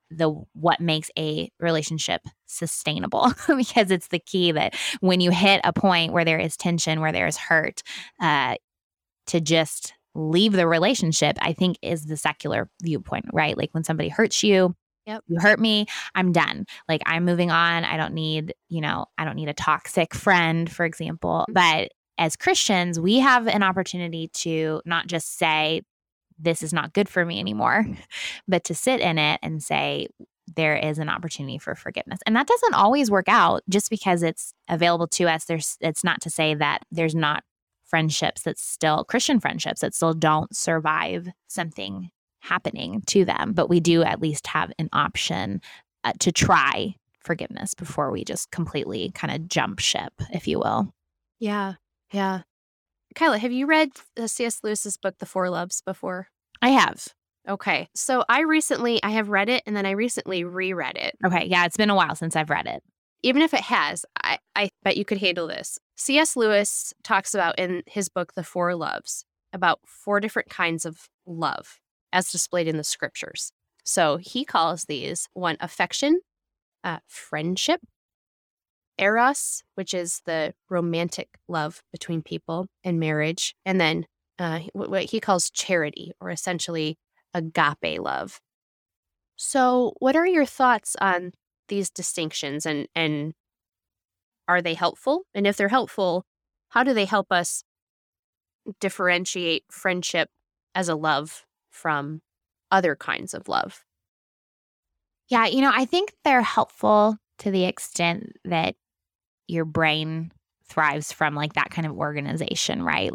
what makes a relationship sustainable because it's the key that when you hit a point where there is tension, where there is hurt, to just leave the relationship, I think is the secular viewpoint, right? When somebody hurts you, yep, you hurt me, I'm done. I'm moving on. I don't need, I don't need a toxic friend, for example. But as Christians, we have an opportunity to not just say, this is not good for me anymore, but to sit in it and say, there is an opportunity for forgiveness. And that doesn't always work out just because it's available to us. It's not to say that there's not friendships that still, Christian friendships that still don't survive something happening to them, but we do at least have an option to try forgiveness before we just completely kind of jump ship, if you will. Yeah. Yeah. Kyla, have you read C.S. Lewis's book, The Four Loves, before? I have. Okay. So I have read it and then I recently reread it. Okay. Yeah. It's been a while since I've read it. Even if it has, I bet you could handle this. C.S. Lewis talks about in his book, The Four Loves, about four different kinds of love as displayed in the scriptures. So he calls these one, affection, friendship, eros, which is the romantic love between people in marriage, and then what he calls charity, or essentially agape love. So what are your thoughts on these distinctions, and are they helpful? And if they're helpful, how do they help us differentiate friendship as a love from other kinds of love? Yeah, I think they're helpful to the extent that your brain thrives from that kind of organization, right?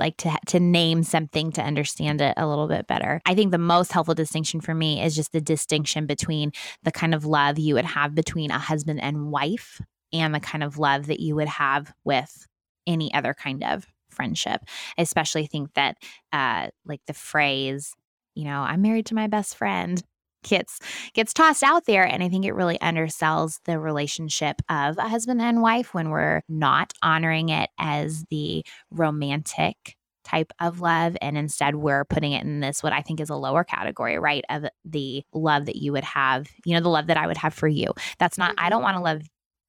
To name something to understand it a little bit better. I think the most helpful distinction for me is just the distinction between the kind of love you would have between a husband and wife and the kind of love that you would have with any other kind of friendship. I especially think that the phrase, I'm married to my best friend, gets tossed out there. And I think it really undersells the relationship of a husband and wife when we're not honoring it as the romantic type of love. And instead we're putting it in this, what I think is a lower category, right? Of the love that you would have, you know, the love that I would have for you. That's not, I don't want to love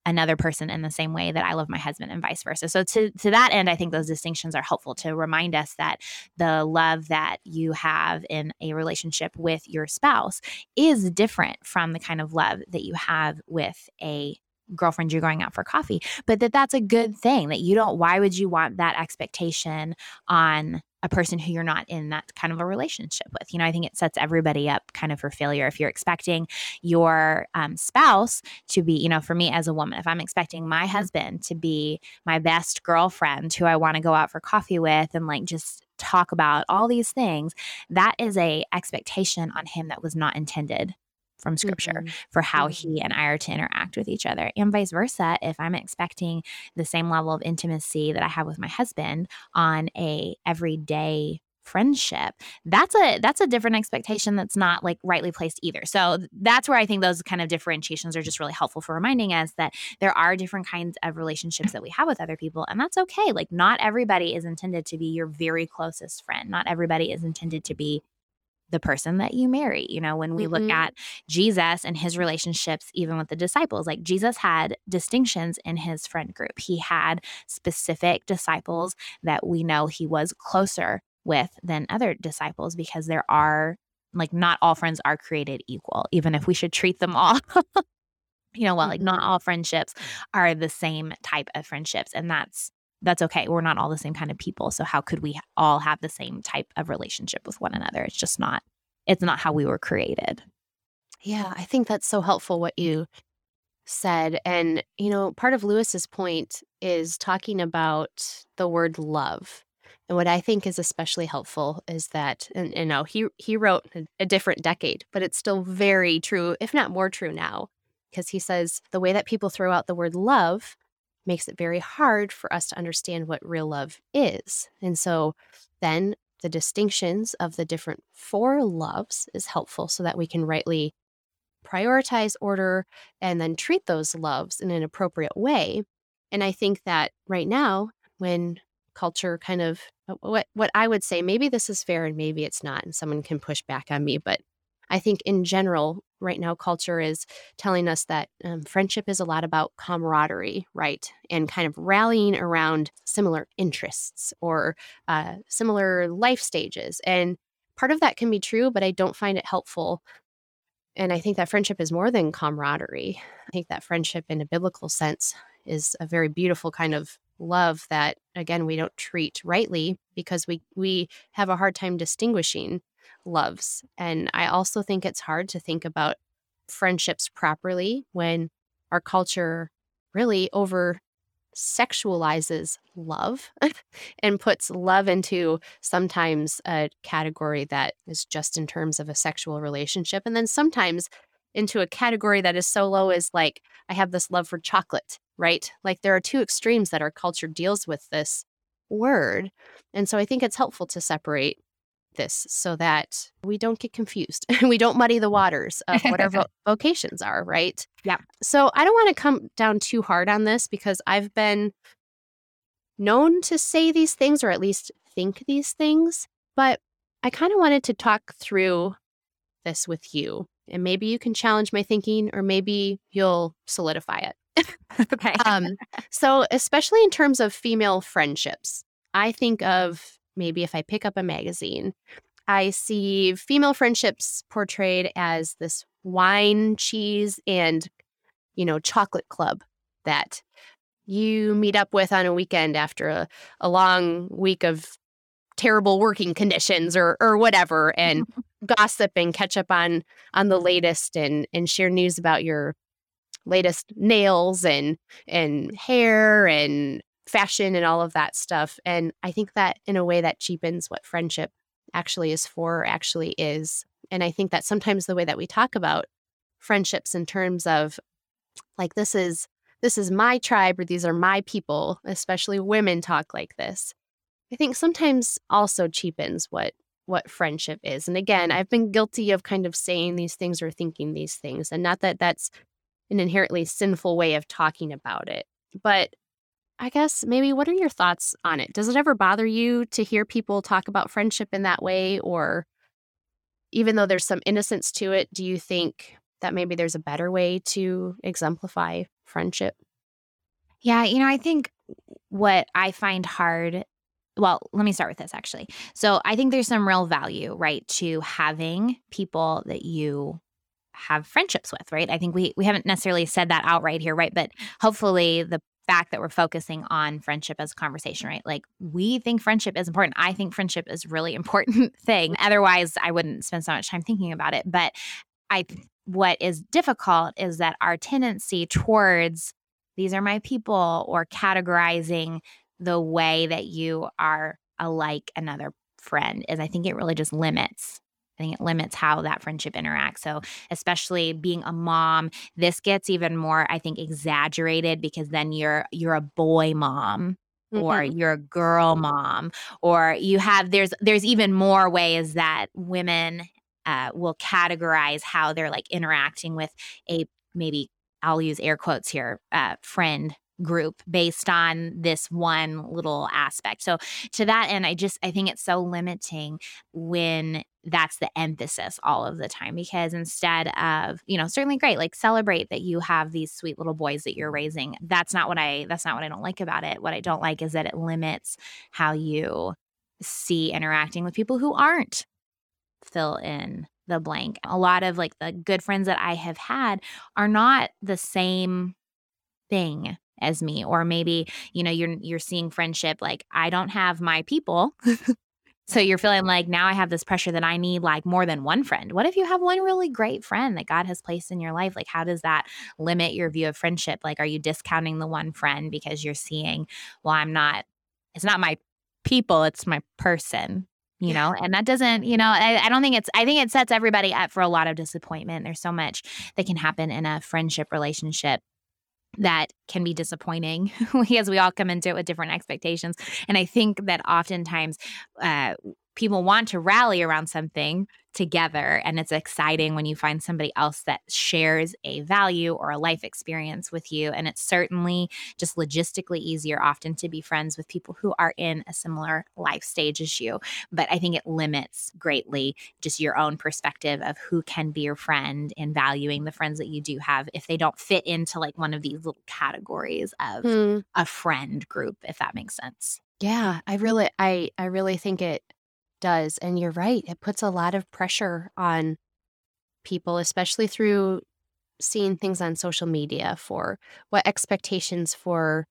another person in the same way that I love my husband and vice versa. So to that end, I think those distinctions are helpful to remind us that the love that you have in a relationship with your spouse is different from the kind of love that you have with a girlfriend you're going out for coffee, but that's a good thing. That you don't, why would you want that expectation on a person who you're not in that kind of a relationship with? You know, I think it sets everybody up kind of for failure. If you're expecting your spouse to be, you know, for me as a woman, if I'm expecting my husband to be my best girlfriend who I want to go out for coffee with and like just talk about all these things, that is a expectation on him that was not intended from scripture for how he and I are to interact with each other. And vice versa, if I'm expecting the same level of intimacy that I have with my husband on a everyday friendship, that's a different expectation that's not like rightly placed either. So that's where I think those kind of differentiations are just really helpful for reminding us that there are different kinds of relationships that we have with other people, and that's okay. Like not everybody is intended to be your very closest friend. Not everybody is intended to be the person that you marry. You know, when we look at Jesus and his relationships, even with the disciples, like Jesus had distinctions in his friend group. He had specific disciples that we know he was closer with than other disciples because there are, like, not all friends are created equal, even if we should treat them all. You know, well, like not all friendships are the same type of friendships, and that's okay. We're not all the same kind of people. So how could we all have the same type of relationship with one another? It's just not, it's not how we were created. Yeah, I think that's so helpful what you said. And, you know, part of Lewis's point is talking about the word love. And what I think is especially helpful is that, and you know, he wrote a different decade, but it's still very true, if not more true now, because he says the way that people throw out the word love makes it very hard for us to understand what real love is. And so then the distinctions of the different four loves is helpful so that we can rightly prioritize, order, and then treat those loves in an appropriate way. And I think that right now, when culture kind of, what I would say, maybe this is fair and maybe it's not, and someone can push back on me, but I think in general, right now, culture is telling us that friendship is a lot about camaraderie, right? And kind of rallying around similar interests or similar life stages. And part of that can be true, but I don't find it helpful. And I think that friendship is more than camaraderie. I think that friendship in a biblical sense is a very beautiful kind of love that, again, we don't treat rightly because we have a hard time distinguishing loves. And I also think it's hard to think about friendships properly when our culture really over sexualizes love and puts love into sometimes a category that is just in terms of a sexual relationship, and then sometimes into a category that is so low as like, I have this love for chocolate, right? Like there are two extremes that our culture deals with this word. And so I think it's helpful to separate this so that we don't get confused and we don't muddy the waters of what our vocations are, right? Yeah. So I don't want to come down too hard on this because I've been known to say these things or at least think these things, but I kind of wanted to talk through this with you. And maybe you can challenge my thinking or maybe you'll solidify it. Okay. So especially in terms of female friendships, I think of maybe if I pick up a magazine, I see female friendships portrayed as this wine, cheese, and, you know, chocolate club that you meet up with on a weekend after a long week of terrible working conditions or whatever, and gossip and catch up on the latest and share news about your latest nails and hair and fashion and all of that stuff. And I think that in a way that cheapens what friendship actually is for or actually is. And I think that sometimes the way that we talk about friendships in terms of like, this is my tribe or these are my people, especially women talk like this, I think sometimes also cheapens what what friendship is. And again, I've been guilty of kind of saying these things or thinking these things, and not that that's an inherently sinful way of talking about it. But I guess maybe what are your thoughts on it? Does it ever bother you to hear people talk about friendship in that way? Or even though there's some innocence to it, do you think that maybe there's a better way to exemplify friendship? Yeah, I think what I find hard, well, let me start with this actually. So I think there's some real value, right, to having people that you have friendships with, right? I think we haven't necessarily said that outright here, right? But hopefully the fact that we're focusing on friendship as a conversation, right? Like, we think friendship is important. I think friendship is a really important thing. Otherwise, I wouldn't spend so much time thinking about it. But what is difficult is that our tendency towards these are my people, or categorizing the way that you are alike another friend, is I think it really just limits. I think it limits how that friendship interacts. So especially being a mom, this gets even more, I think, exaggerated, because then you're a boy mom, or mm-hmm. you're a girl mom, or you have there's even more ways that women will categorize how they're like interacting with a, maybe I'll use air quotes here, friend group based on this one little aspect. So to that end, I think it's so limiting when that's the emphasis all of the time, because instead of, certainly great, like celebrate that you have these sweet little boys that you're raising. That's not what I don't like about it. What I don't like is that it limits how you see interacting with people who aren't, fill in the blank. A lot of like the good friends that I have had are not the same thing as me, or maybe, you're seeing friendship like, I don't have my people. So you're feeling like, now I have this pressure that I need like more than one friend. What if you have one really great friend that God has placed in your life? Like, how does that limit your view of friendship? Like, are you discounting the one friend because you're seeing, well, it's not my people, it's my person, And that doesn't, I don't think I think it sets everybody up for a lot of disappointment. There's so much that can happen in a friendship relationship that can be disappointing because we all come into it with different expectations. And I think that oftentimes people want to rally around something together, and it's exciting when you find somebody else that shares a value or a life experience with you. And it's certainly just logistically easier often to be friends with people who are in a similar life stage as you. But I think it limits greatly just your own perspective of who can be your friend, and valuing the friends that you do have if they don't fit into like one of these little categories of a friend group, if that makes sense. Yeah, I really think it does. And you're right. It puts a lot of pressure on people, especially through seeing things on social media for what expectations for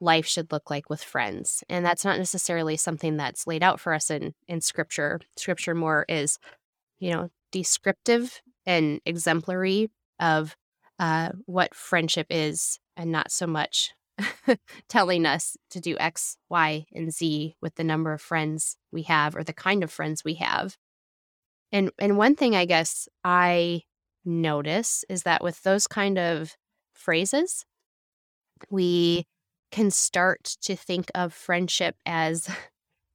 life should look like with friends. And that's not necessarily something that's laid out for us in Scripture. Scripture more is, descriptive and exemplary of what friendship is, and not so much telling us to do X, Y, and Z with the number of friends we have or the kind of friends we have. And one thing I guess I notice is that with those kind of phrases, we can start to think of friendship as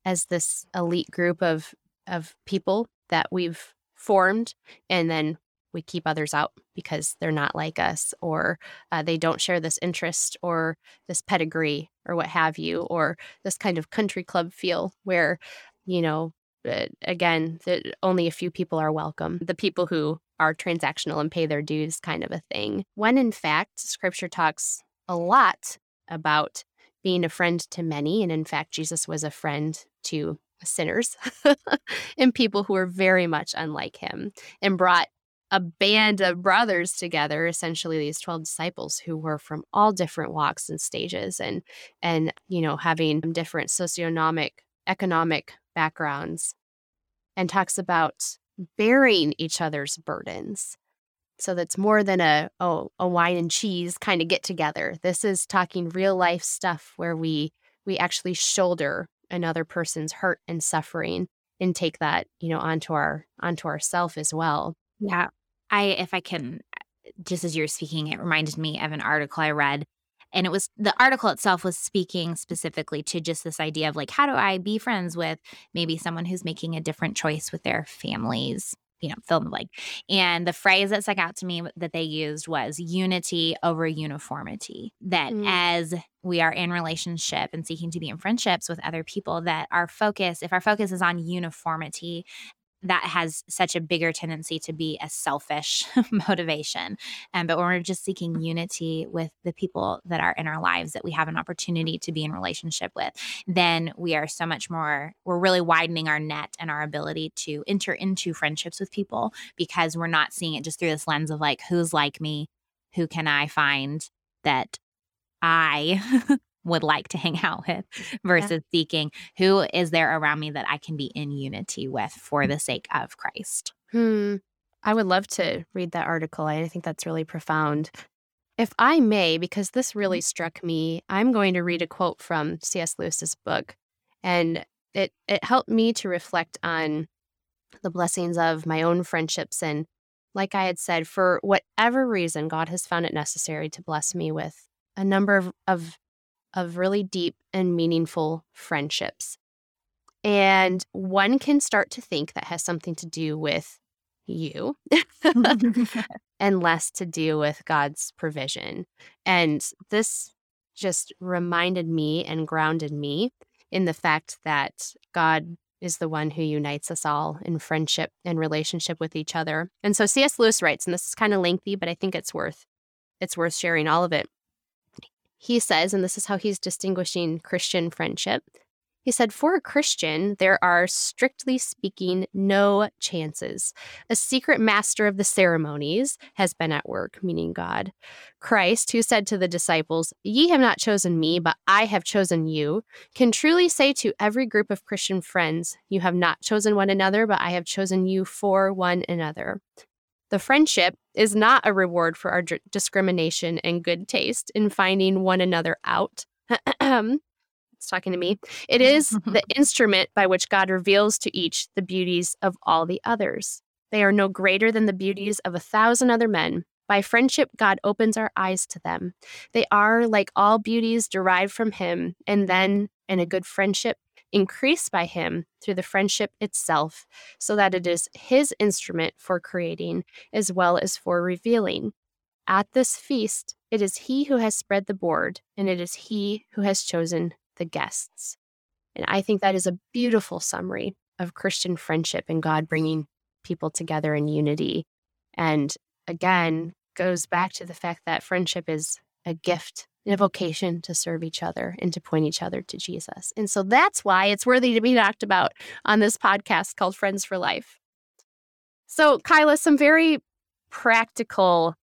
this elite group of people that we've formed, and then we keep others out because they're not like us, or they don't share this interest or this pedigree or what have you, or this kind of country club feel where, again, only a few people are welcome. The people who are transactional and pay their dues kind of a thing. When in fact, Scripture talks a lot about being a friend to many. And in fact, Jesus was a friend to sinners and people who were very much unlike him, and brought a band of brothers together, essentially these 12 disciples who were from all different walks and stages, and having different socioeconomic backgrounds, and talks about bearing each other's burdens. So that's more than a wine and cheese kind of get together. This is talking real life stuff where we actually shoulder another person's hurt and suffering, and take that, onto ourself as well. Yeah. If I can, just as you're speaking, it reminded me of an article I read And it was, the article itself was speaking specifically to just this idea of like, how do I be friends with maybe someone who's making a different choice with their families, you know, fill in the blank. And the phrase that stuck out to me that they used was unity over uniformity, that as we are in relationship and seeking to be in friendships with other people, that our focus, if our focus is on uniformity, that has such a bigger tendency to be a selfish motivation. But when we're just seeking unity with the people that are in our lives that we have an opportunity to be in relationship with, then we are so much more, we're really widening our net and our ability to enter into friendships with people, because we're not seeing it just through this lens of like, who's like me? Who can I find that I would like to hang out with, versus seeking who is there around me that I can be in unity with for the sake of Christ. I would love to read that article. I think that's really profound. If I may, because this really struck me, I'm going to read a quote from C.S. Lewis's book. And it helped me to reflect on the blessings of my own friendships. And like I had said, for whatever reason, God has found it necessary to bless me with a number of really deep and meaningful friendships. And one can start to think that has something to do with you and less to do with God's provision. And this just reminded me and grounded me in the fact that God is the one who unites us all in friendship and relationship with each other. And so C.S. Lewis writes, and this is kind of lengthy, but I think it's worth sharing all of it. He says, and this is how he's distinguishing Christian friendship. He said, for a Christian, there are, strictly speaking, no chances. A secret master of the ceremonies has been at work, meaning God. Christ, who said to the disciples, "Ye have not chosen me, but I have chosen you," can truly say to every group of Christian friends, "You have not chosen one another, but I have chosen you for one another." The friendship is not a reward for our discrimination and good taste in finding one another out. It's talking to me. It is the instrument by which God reveals to each the beauties of all the others. They are no greater than the beauties of 1,000 other men. By friendship, God opens our eyes to them. They are, like all beauties, derived from him, and then, in a good friendship, increased by him through the friendship itself, so that it is his instrument for creating as well as for revealing. At this feast, it is he who has spread the board, and it is he who has chosen the guests. And I think that is a beautiful summary of Christian friendship and God bringing people together in unity. And again, goes back to the fact that friendship is a gift, a vocation to serve each other and to point each other to Jesus. And so that's why it's worthy to be talked about on this podcast called Friends for Life. So, Kyla, some very practical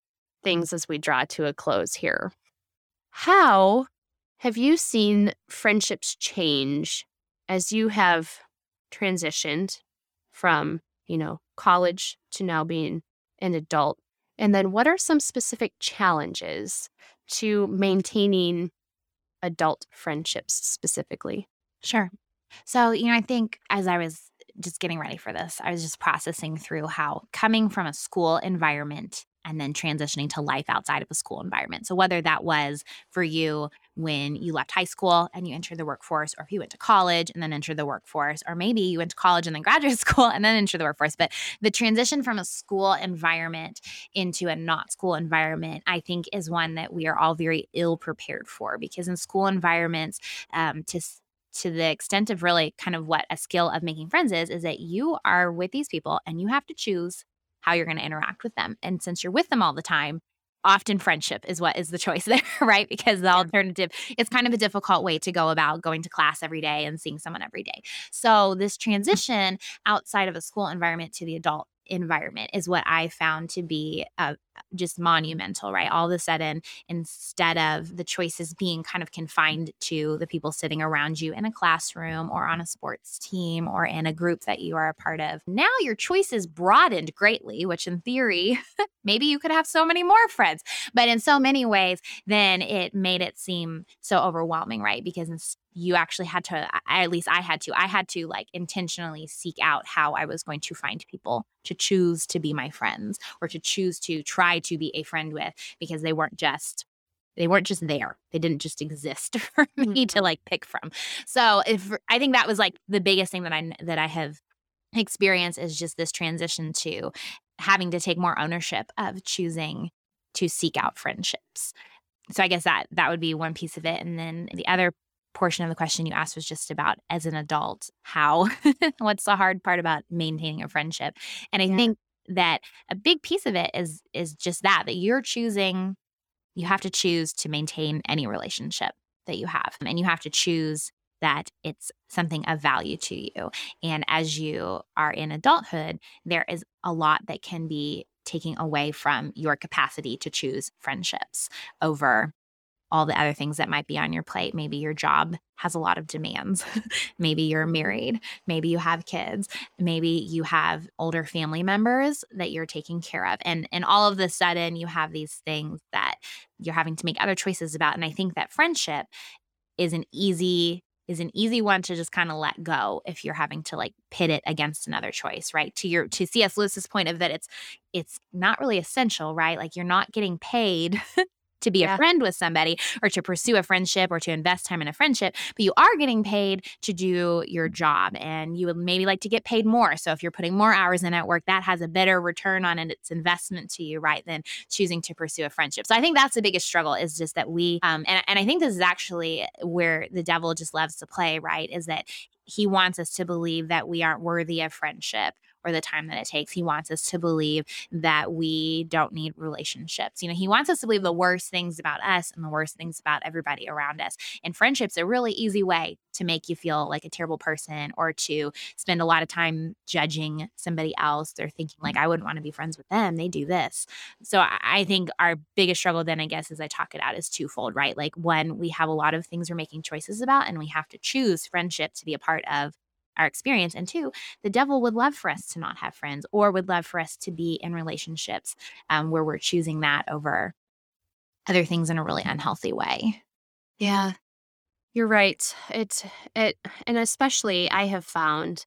things as we draw to a close here. How have you seen friendships change as you have transitioned from, college to now being an adult? And then what are some specific challenges to maintaining adult friendships specifically? Sure. So, I think as I was just getting ready for this, I was just processing through how coming from a school environment and then transitioning to life outside of a school environment. So whether that was for you when you left high school and you entered the workforce, or if you went to college and then entered the workforce, or maybe you went to college and then graduate school and then entered the workforce. But the transition from a school environment into a not school environment, I think, is one that we are all very ill prepared for, because in school environments, to the extent of really kind of what a skill of making friends is that you are with these people and you have to choose how you're going to interact with them. And since you're with them all the time, often friendship is what is the choice there, right? Because the alternative, it's kind of a difficult way to go about going to class every day and seeing someone every day. So this transition outside of a school environment to the adult environment is what I found to be just monumental, right? All of a sudden, instead of the choices being kind of confined to the people sitting around you in a classroom or on a sports team or in a group that you are a part of, now your choices broadened greatly, which in theory, maybe you could have so many more friends. But in so many ways, then it made it seem so overwhelming, right? Because you actually had to, at least I had to like intentionally seek out how I was going to find people to choose to be my friends or to choose to try to be a friend with, because they weren't just They weren't just there. They didn't just exist for me to like pick from. So I think that was like the biggest thing that I have experienced is just this transition to having to take more ownership of choosing to seek out friendships. So I guess that would be one piece of it. And then the other portion of the question you asked was just about as an adult, what's the hard part about maintaining a friendship? And I think that a big piece of it is just that you're choosing. You have to choose to maintain any relationship that you have. And you have to choose that it's something of value to you. And as you are in adulthood, there is a lot that can be taken away from your capacity to choose friendships over all the other things that might be on your plate. Maybe your job has a lot of demands. Maybe you're married. Maybe you have kids. Maybe you have older family members that you're taking care of. And all of a sudden you have these things that you're having to make other choices about. And I think that friendship is an easy one to just kind of let go if you're having to like pit it against another choice, right? To C.S. Lewis's point of that it's not really essential, right? Like you're not getting paid to be a friend with somebody or to pursue a friendship or to invest time in a friendship, but you are getting paid to do your job and you would maybe like to get paid more. So if you're putting more hours in at work, that has a better return on its investment to you, right, than choosing to pursue a friendship. So I think that's the biggest struggle is just that we, and I think this is actually where the devil just loves to play, right, is that he wants us to believe that we aren't worthy of friendship or the time that it takes. He wants us to believe that we don't need relationships. You know, he wants us to believe the worst things about us and the worst things about everybody around us. And friendship's a really easy way to make you feel like a terrible person or to spend a lot of time judging somebody else or thinking like, I wouldn't want to be friends with them. They do this. So I think our biggest struggle then, I guess, as I talk it out is twofold, right? Like one, we have a lot of things we're making choices about and we have to choose friendship to be a part of our experience. And two, the devil would love for us to not have friends or would love for us to be in relationships where we're choosing that over other things in a really unhealthy way. Yeah, you're right. It and especially I have found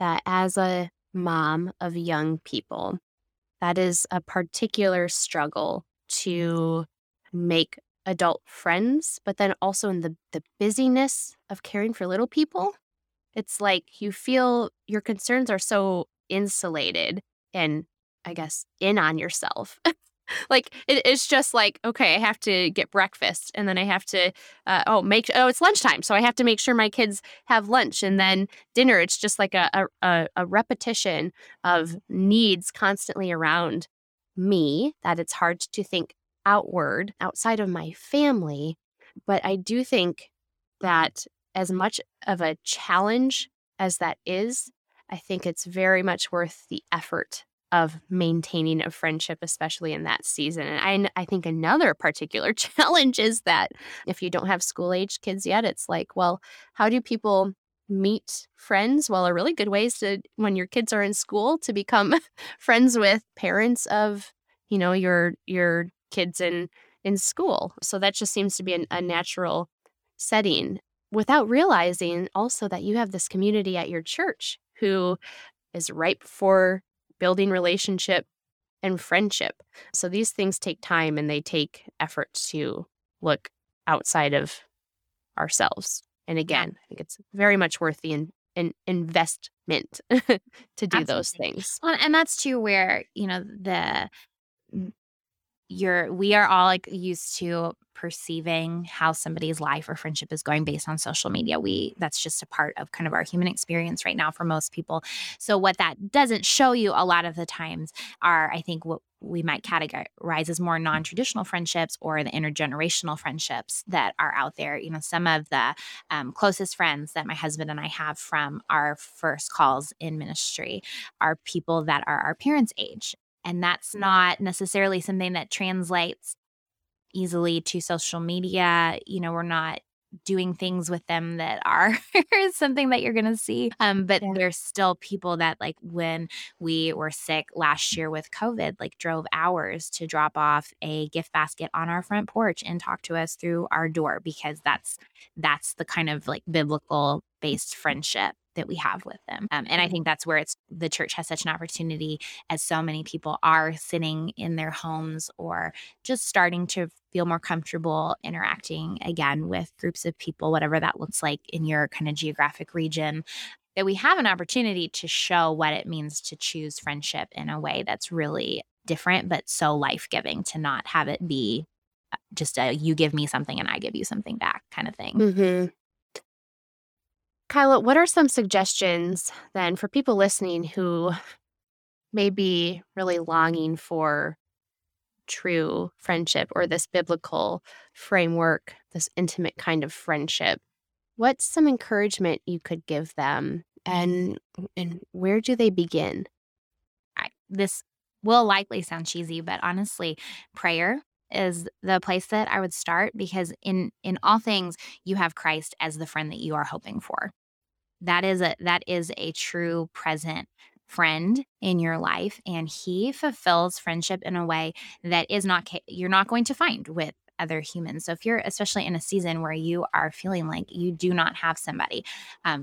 that as a mom of young people, that is a particular struggle to make adult friends, but then also in the busyness of caring for little people. It's like you feel your concerns are so insulated and I guess in on yourself. Like it's just like, okay, I have to get breakfast and then I have to, it's lunchtime. So I have to make sure my kids have lunch and then dinner. It's just like a repetition of needs constantly around me that it's hard to think outward outside of my family. But I do think that as much of a challenge as that is, I think it's very much worth the effort of maintaining a friendship, especially in that season. And I think another particular challenge is that if you don't have school-age kids yet, it's like, well, how do people meet friends? Well, a really good way is to, when your kids are in school, to become friends with parents of, you know, your kids in school. So that just seems to be a natural setting, without realizing also that you have this community at your church who is ripe for building relationship and friendship. So these things take time and they take effort to look outside of ourselves. And again, I think it's very much worth the investment to do Absolutely. Those things. Well, and that's too where, you know, we are all like used to perceiving how somebody's life or friendship is going based on social media. That's just a part of kind of our human experience right now for most people. So what that doesn't show you a lot of the times are, I think, what we might categorize as more non-traditional friendships or the intergenerational friendships that are out there. You know, some of the closest friends that my husband and I have from our first calls in ministry are people that are our parents' age. And that's not necessarily something that translates easily to social media. You know, we're not doing things with them that are something that you're going to see. But there's still people that, like, when we were sick last year with COVID, like drove hours to drop off a gift basket on our front porch and talk to us through our door, because that's the kind of like biblical based friendship that we have with them. And I think that's where the church has such an opportunity, as so many people are sitting in their homes or just starting to feel more comfortable interacting again with groups of people, whatever that looks like in your kind of geographic region, that we have an opportunity to show what it means to choose friendship in a way that's really different, but so life-giving, to not have it be just a you give me something and I give you something back kind of thing. Mm-hmm. Kyla, what are some suggestions then for people listening who may be really longing for true friendship or this biblical framework, this intimate kind of friendship? What's some encouragement you could give them, and where do they begin? This will likely sound cheesy, but honestly, prayer is the place that I would start, because in all things, you have Christ as the friend that you are hoping for. That is a true present friend in your life, and he fulfills friendship in a way that is not, you're not going to find with other humans. So if you're especially in a season where you are feeling like you do not have somebody,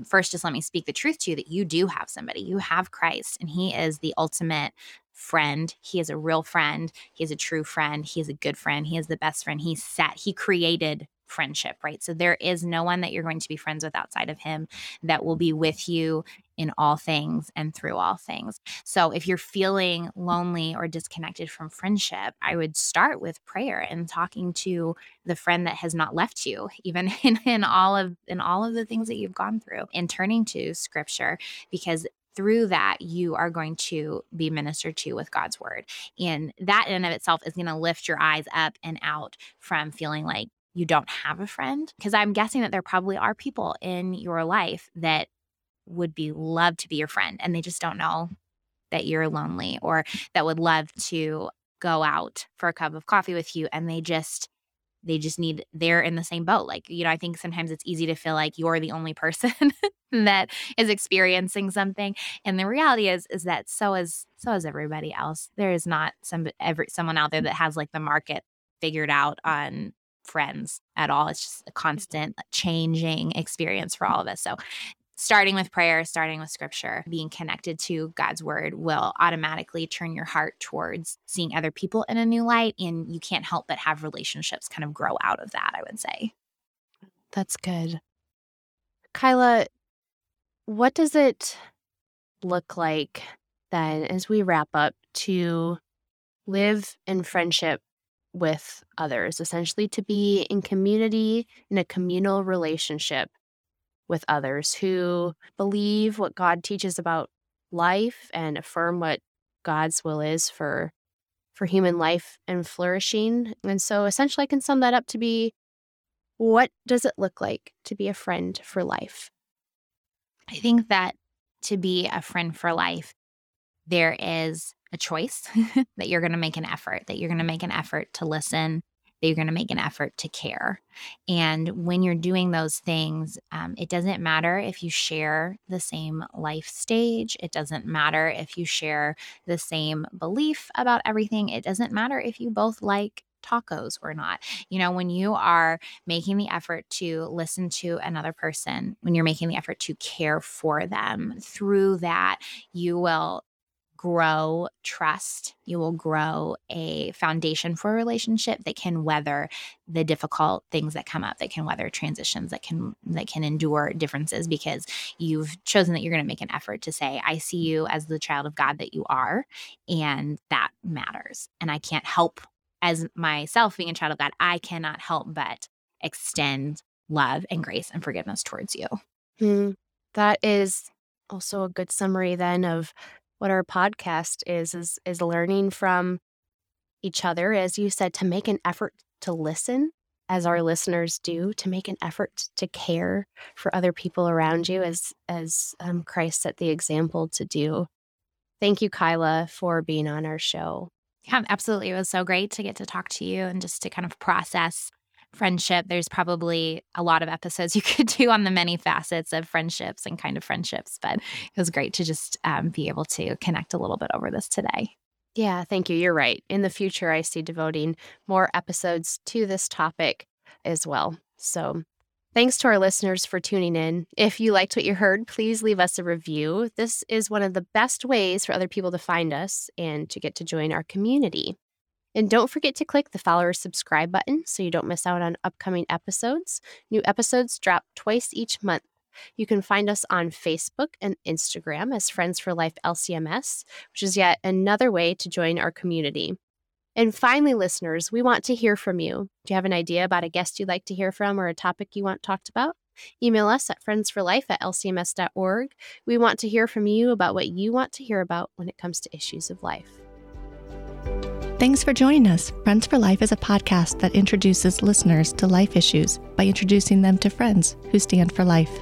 first, just let me speak the truth to you that you do have somebody. You have Christ, and he is the ultimate friend. He is a real friend. He is a true friend. He is a good friend. He is the best friend. He created friendship, right? So there is no one that you're going to be friends with outside of him that will be with you in all things and through all things. So if you're feeling lonely or disconnected from friendship, I would start with prayer and talking to the friend that has not left you, even in all of the things that you've gone through, and turning to scripture, because through that, you are going to be ministered to with God's word. And that in and of itself is going to lift your eyes up and out from feeling like you don't have a friend. Because I'm guessing that there probably are people in your life that would be love to be your friend, and they just don't know that you're lonely, or that would love to go out for a cup of coffee with you, and they just need, they're in the same boat. Like, you know, I think sometimes it's easy to feel like you're the only person that is experiencing something. And the reality is that so is everybody else. There is not someone out there that has like the market figured out on friends at all. It's just a constant changing experience for all of us. So starting with prayer, starting with scripture, being connected to God's word will automatically turn your heart towards seeing other people in a new light. And you can't help but have relationships kind of grow out of that, I would say. That's good. Kyla, what does it look like then, as we wrap up, to live in friendship with others, essentially to be in community, in a communal relationship with others who believe what God teaches about life and affirm what God's will is for human life and flourishing? And so essentially I can sum that up to be, what does it look like to be a friend for life? I think that to be a friend for life, there is a choice that you're going to make an effort, that you're going to make an effort to listen, that you're going to make an effort to care. And when you're doing those things, it doesn't matter if you share the same life stage. It doesn't matter if you share the same belief about everything. It doesn't matter if you both like tacos or not. You know, when you are making the effort to listen to another person, when you're making the effort to care for them, through that, you will grow trust. You will grow a foundation for a relationship that can weather the difficult things that come up, that can weather transitions, that can endure differences, because you've chosen that you're going to make an effort to say, I see you as the child of God that you are, and that matters. And I can't help, as myself being a child of God, I cannot help but extend love and grace and forgiveness towards you. That is also a good summary then of what our podcast is learning from each other, as you said, to make an effort to listen, as our listeners do, to make an effort to care for other people around you, as Christ set the example to do. Thank you, Kyla, for being on our show. Yeah, absolutely. It was so great to get to talk to you and just to kind of process friendship. There's probably a lot of episodes you could do on the many facets of friendships and kind of friendships, but it was great to just be able to connect a little bit over this today. Yeah, thank you. You're right. In the future, I see devoting more episodes to this topic as well. So Thanks to our listeners for tuning in. If you liked what you heard, please leave us a review. This is one of the best ways for other people to find us and to get to join our community. And don't forget to click the follow or subscribe button so you don't miss out on upcoming episodes. New episodes drop twice each month. You can find us on Facebook and Instagram as Friends for Life LCMS, which is yet another way to join our community. And finally, listeners, we want to hear from you. Do you have an idea about a guest you'd like to hear from or a topic you want talked about? Email us at friendsforlife@lcms.org. We want to hear from you about what you want to hear about when it comes to issues of life. Thanks for joining us. Friends for Life is a podcast that introduces listeners to life issues by introducing them to friends who stand for life.